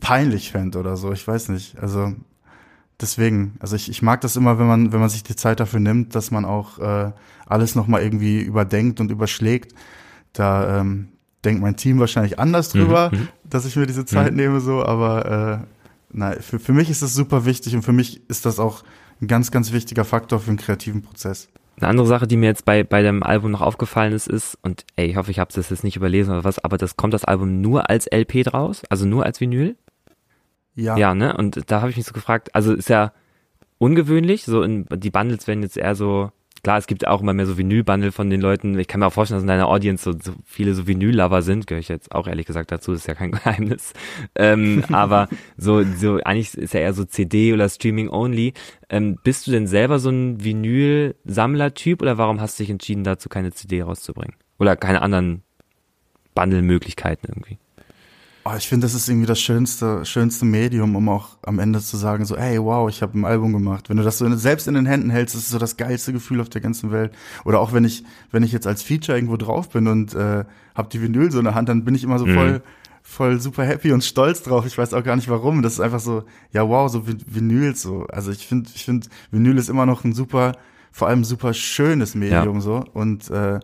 peinlich fände oder so, ich weiß nicht. Also deswegen, also ich, ich mag das immer, wenn man wenn man sich die Zeit dafür nimmt, dass man auch äh, alles nochmal irgendwie überdenkt und überschlägt. Da ähm, denkt mein Team wahrscheinlich anders drüber, mhm. dass ich mir diese Zeit mhm. nehme, so, aber äh, nein, für, für mich ist das super wichtig und für mich ist das auch ein ganz, ganz wichtiger Faktor für den kreativen Prozess. Eine andere Sache, die mir jetzt bei, bei dem Album noch aufgefallen ist, ist, und ey, ich hoffe, ich habe das jetzt nicht überlesen oder was, aber das kommt das Album nur als L P draus, also nur als Vinyl? Ja. Ja, ne? Und da habe ich mich so gefragt, also ist ja ungewöhnlich, so in, die Bundles werden jetzt eher so, klar, es gibt auch immer mehr so Vinyl-Bundle von den Leuten, ich kann mir auch vorstellen, dass in deiner Audience so, so viele so Vinyl-Lover sind, gehöre ich jetzt auch ehrlich gesagt dazu, ist ja kein Geheimnis, ähm, aber so, so eigentlich ist ja eher so C D oder Streaming-only. Ähm, bist du denn selber so ein Vinyl-Sammler-Typ oder warum hast du dich entschieden, dazu keine C D rauszubringen? Oder keine anderen Bundle-Möglichkeiten irgendwie? Oh, ich finde, das ist irgendwie das schönste, schönste Medium, um auch am Ende zu sagen, so, hey, wow, ich habe ein Album gemacht. Wenn du das so selbst in den Händen hältst, ist es so das geilste Gefühl auf der ganzen Welt. Oder auch wenn ich, wenn ich jetzt als Feature irgendwo drauf bin und äh, hab die Vinyl so in der Hand, dann bin ich immer so mhm. voll, voll super happy und stolz drauf. Ich weiß auch gar nicht warum. Das ist einfach so, ja, wow, so Vinyl so. Also ich finde, ich finde, Vinyl ist immer noch ein super, vor allem super schönes Medium ja. so und äh,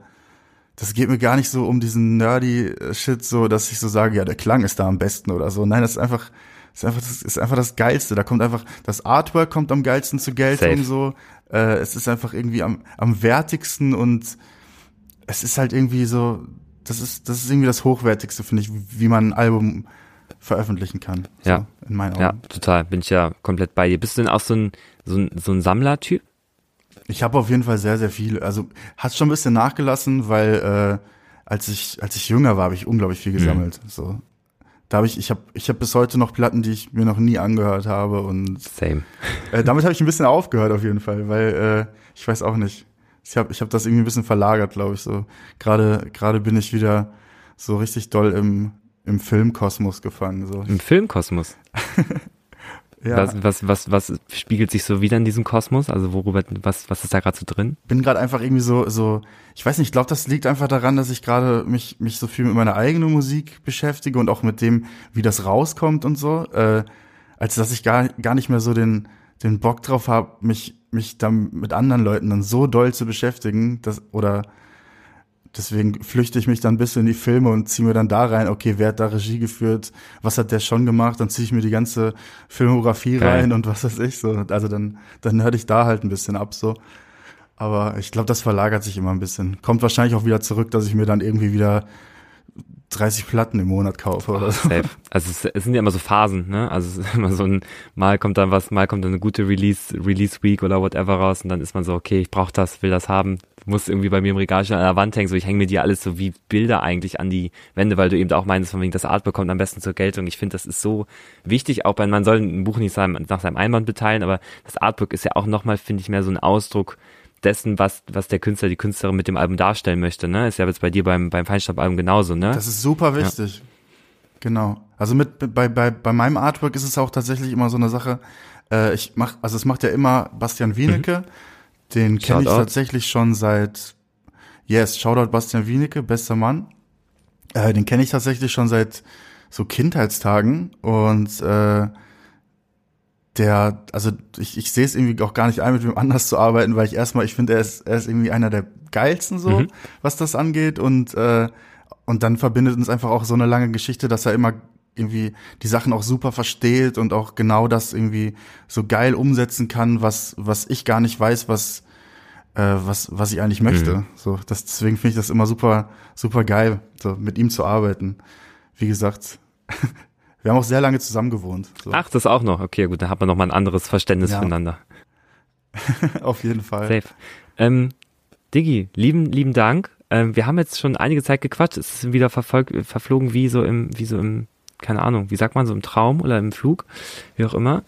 das geht mir gar nicht so um diesen nerdy Shit, so, dass ich so sage, ja, der Klang ist da am besten oder so. Nein, das ist einfach, ist einfach, das ist einfach das Geilste. Da kommt einfach, das Artwork kommt am geilsten zur Geltung, so. Äh, es ist einfach irgendwie am, am wertigsten und es ist halt irgendwie so, das ist, das ist irgendwie das Hochwertigste, finde ich, wie man ein Album veröffentlichen kann. Ja. So, in meinen Augen. Ja, total. Bin ich ja komplett bei dir. Bist du denn auch so ein, so ein, so ein Sammlertyp? Ich habe auf jeden Fall sehr, sehr viel. Also hat schon ein bisschen nachgelassen, weil äh, als ich als ich jünger war, habe ich unglaublich viel gesammelt. Mhm. So, da habe ich ich habe ich habe bis heute noch Platten, die ich mir noch nie angehört habe und same. Äh, damit habe ich ein bisschen aufgehört auf jeden Fall, weil äh, ich weiß auch nicht. Ich habe ich habe das irgendwie ein bisschen verlagert, glaube ich so. Gerade gerade bin ich wieder so richtig doll im im Filmkosmos gefangen so. Im Filmkosmos. Ja. Was, was, was, was spiegelt sich so wieder in diesem Kosmos? Also worüber, was, was ist da gerade so drin? Bin gerade einfach irgendwie so, so, ich weiß nicht, ich glaube, das liegt einfach daran, dass ich gerade mich, mich so viel mit meiner eigenen Musik beschäftige und auch mit dem, wie das rauskommt und so, äh, als dass ich gar, gar nicht mehr so den, den Bock drauf habe, mich, mich dann mit anderen Leuten dann so doll zu beschäftigen, dass, oder, deswegen flüchte ich mich dann ein bisschen in die Filme und ziehe mir dann da rein, okay, wer hat da Regie geführt, was hat der schon gemacht, dann ziehe ich mir die ganze Filmografie Geil. rein und was weiß ich so. Also dann dann hör ich da halt ein bisschen ab so. Aber ich glaube, das verlagert sich immer ein bisschen. Kommt wahrscheinlich auch wieder zurück, dass ich mir dann irgendwie wieder dreißig Platten im Monat kaufe oder so. Safe. Also es, es sind ja immer so Phasen, ne? Also es ist immer so ein, mal kommt dann was, mal kommt dann eine gute Release, Release Week oder whatever raus und dann ist man so, okay, ich brauche das, will das haben, muss irgendwie bei mir im Regal schon an der Wand hängen, so ich hänge mir die alles so wie Bilder eigentlich an die Wände, weil du eben auch meinst, von wegen das Art bekommt am besten zur Geltung. Ich finde, das ist so wichtig, auch wenn man soll ein Buch nicht sein, nach seinem Einband beteilen, aber das Artbook ist ja auch nochmal, finde ich, mehr so ein Ausdruck dessen, was was der Künstler, die Künstlerin mit dem Album darstellen möchte, ne? Ist ja jetzt bei dir beim beim Feinstaub-Album genauso, ne? Das ist super wichtig. Ja. Genau. Also mit bei bei bei meinem Artwork ist es auch tatsächlich immer so eine Sache, äh, ich mach, also es macht ja immer Bastian Wienecke, mhm. den kenne ich tatsächlich schon seit yes, Shoutout Bastian Wienecke, bester Mann. Äh, den kenne ich tatsächlich schon seit so Kindheitstagen und äh, der, also ich, ich sehe es irgendwie auch gar nicht ein, mit wem anders zu arbeiten, weil ich erstmal, ich finde, er ist, er ist irgendwie einer der geilsten so, mhm. was das angeht und äh, und dann verbindet uns einfach auch so eine lange Geschichte, dass er immer irgendwie die Sachen auch super versteht und auch genau das irgendwie so geil umsetzen kann, was was ich gar nicht weiß, was äh, was was ich eigentlich möchte. Mhm. So, das, deswegen finde ich das immer super super geil, so mit ihm zu arbeiten. Wie gesagt. Wir haben auch sehr lange zusammen gewohnt. So. Ach, das auch noch. Okay, gut, da hat man nochmal ein anderes Verständnis ja. voneinander. Auf jeden Fall. Safe. Ähm, Diggi, lieben, lieben Dank. Ähm, wir haben jetzt schon einige Zeit gequatscht. Es ist wieder verfolgt, verflogen wie so im, wie so im, keine Ahnung, wie sagt man, so im Traum oder im Flug, wie auch immer.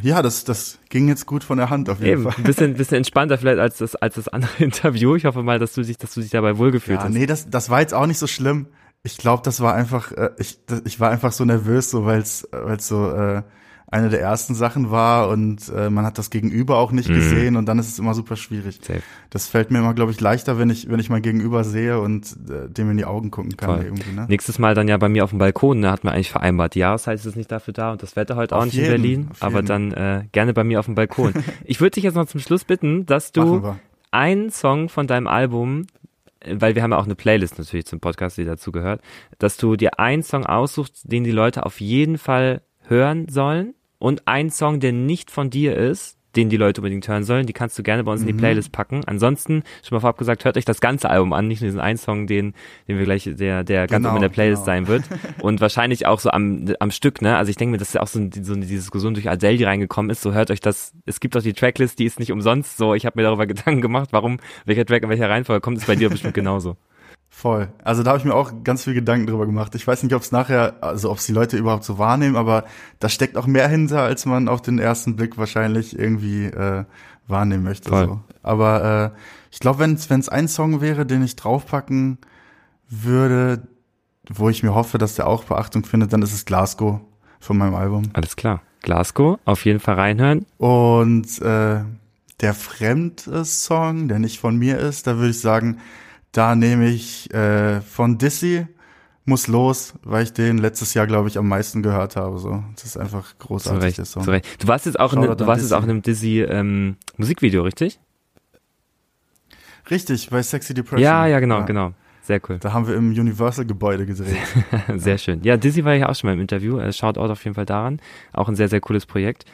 Ja, das, das ging jetzt gut von der Hand auf jeden Eben, Fall. Ein bisschen, bisschen entspannter vielleicht als das, als das andere Interview. Ich hoffe mal, dass du dich, dass du dich dabei wohlgefühlt ja, hast. Nee, das, das war jetzt auch nicht so schlimm. Ich glaube, das war einfach, äh, ich, das, ich war einfach so nervös, so weil es so äh, eine der ersten Sachen war und äh, man hat das Gegenüber auch nicht mhm. gesehen und dann ist es immer super schwierig. Safe. Das fällt mir immer, glaube ich, leichter, wenn ich wenn ich mein Gegenüber sehe und äh, dem in die Augen gucken kann. Voll. Irgendwie. Ne? Nächstes Mal dann ja bei mir auf dem Balkon, ne, hat man eigentlich vereinbart, die Jahreszeit ist nicht dafür da und das Wetter heute auf auch nicht jeden, in Berlin, aber dann äh, gerne bei mir auf dem Balkon. Ich würde dich jetzt noch zum Schluss bitten, dass du einen Song von deinem Album, weil wir haben ja auch eine Playlist natürlich zum Podcast, die dazu gehört, dass du dir einen Song aussuchst, den die Leute auf jeden Fall hören sollen und einen Song, der nicht von dir ist, den die Leute unbedingt hören sollen, die kannst du gerne bei uns mhm. in die Playlist packen. Ansonsten, schon mal vorab gesagt, hört euch das ganze Album an, nicht nur diesen einen Song, den, den wir gleich, der, der ganz oben in der Playlist genau. sein wird und wahrscheinlich auch so am, am Stück, ne, also ich denke mir, das ist ja auch so, ein, so eine Diskussion durch Adele, die reingekommen ist, so hört euch das, es gibt auch die Tracklist, die ist nicht umsonst, so, ich habe mir darüber Gedanken gemacht, warum, welcher Track in welcher Reihenfolge kommt, ist bei dir bestimmt genauso. Voll. Also da habe ich mir auch ganz viel Gedanken drüber gemacht. Ich weiß nicht, ob es nachher, also ob es die Leute überhaupt so wahrnehmen, aber da steckt auch mehr hinter, als man auf den ersten Blick wahrscheinlich irgendwie äh, wahrnehmen möchte. So. Aber äh, ich glaube, wenn es ein Song wäre, den ich draufpacken würde, wo ich mir hoffe, dass der auch Beachtung findet, dann ist es Glasgow von meinem Album. Alles klar. Glasgow, auf jeden Fall reinhören. Und äh, der fremde Song, der nicht von mir ist, da würde ich sagen, da nehme ich äh, von Dizzy, muss los, weil ich den letztes Jahr, glaube ich, am meisten gehört habe. So. Das ist einfach großartig, zurecht, der Song. Zurecht. Du warst jetzt auch, ne, du warst Dizzy. Jetzt auch in einem Dizzy-Musikvideo, ähm, richtig? Richtig, bei Sexy Depression. Ja, ja, genau, ja. genau. Sehr cool. Da haben wir im Universal-Gebäude gedreht. Sehr ja. schön. Ja, Dizzy war ja auch schon mal im Interview. Shoutout auf jeden Fall daran. Auch ein sehr, sehr cooles Projekt.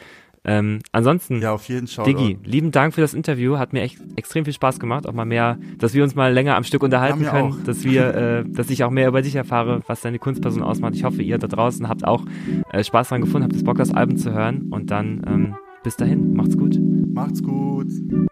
Ähm, ansonsten, ja, auf jeden Shoutout. Diggi, lieben Dank für das Interview, hat mir echt extrem viel Spaß gemacht, auch mal mehr, dass wir uns mal länger am Stück unterhalten ja, können, auch. dass wir, äh, dass ich auch mehr über dich erfahre, was deine Kunstperson ausmacht. Ich hoffe, ihr da draußen habt auch äh, Spaß dran gefunden, habt das Bock, das Album zu hören und dann ähm, bis dahin, macht's gut. Macht's gut.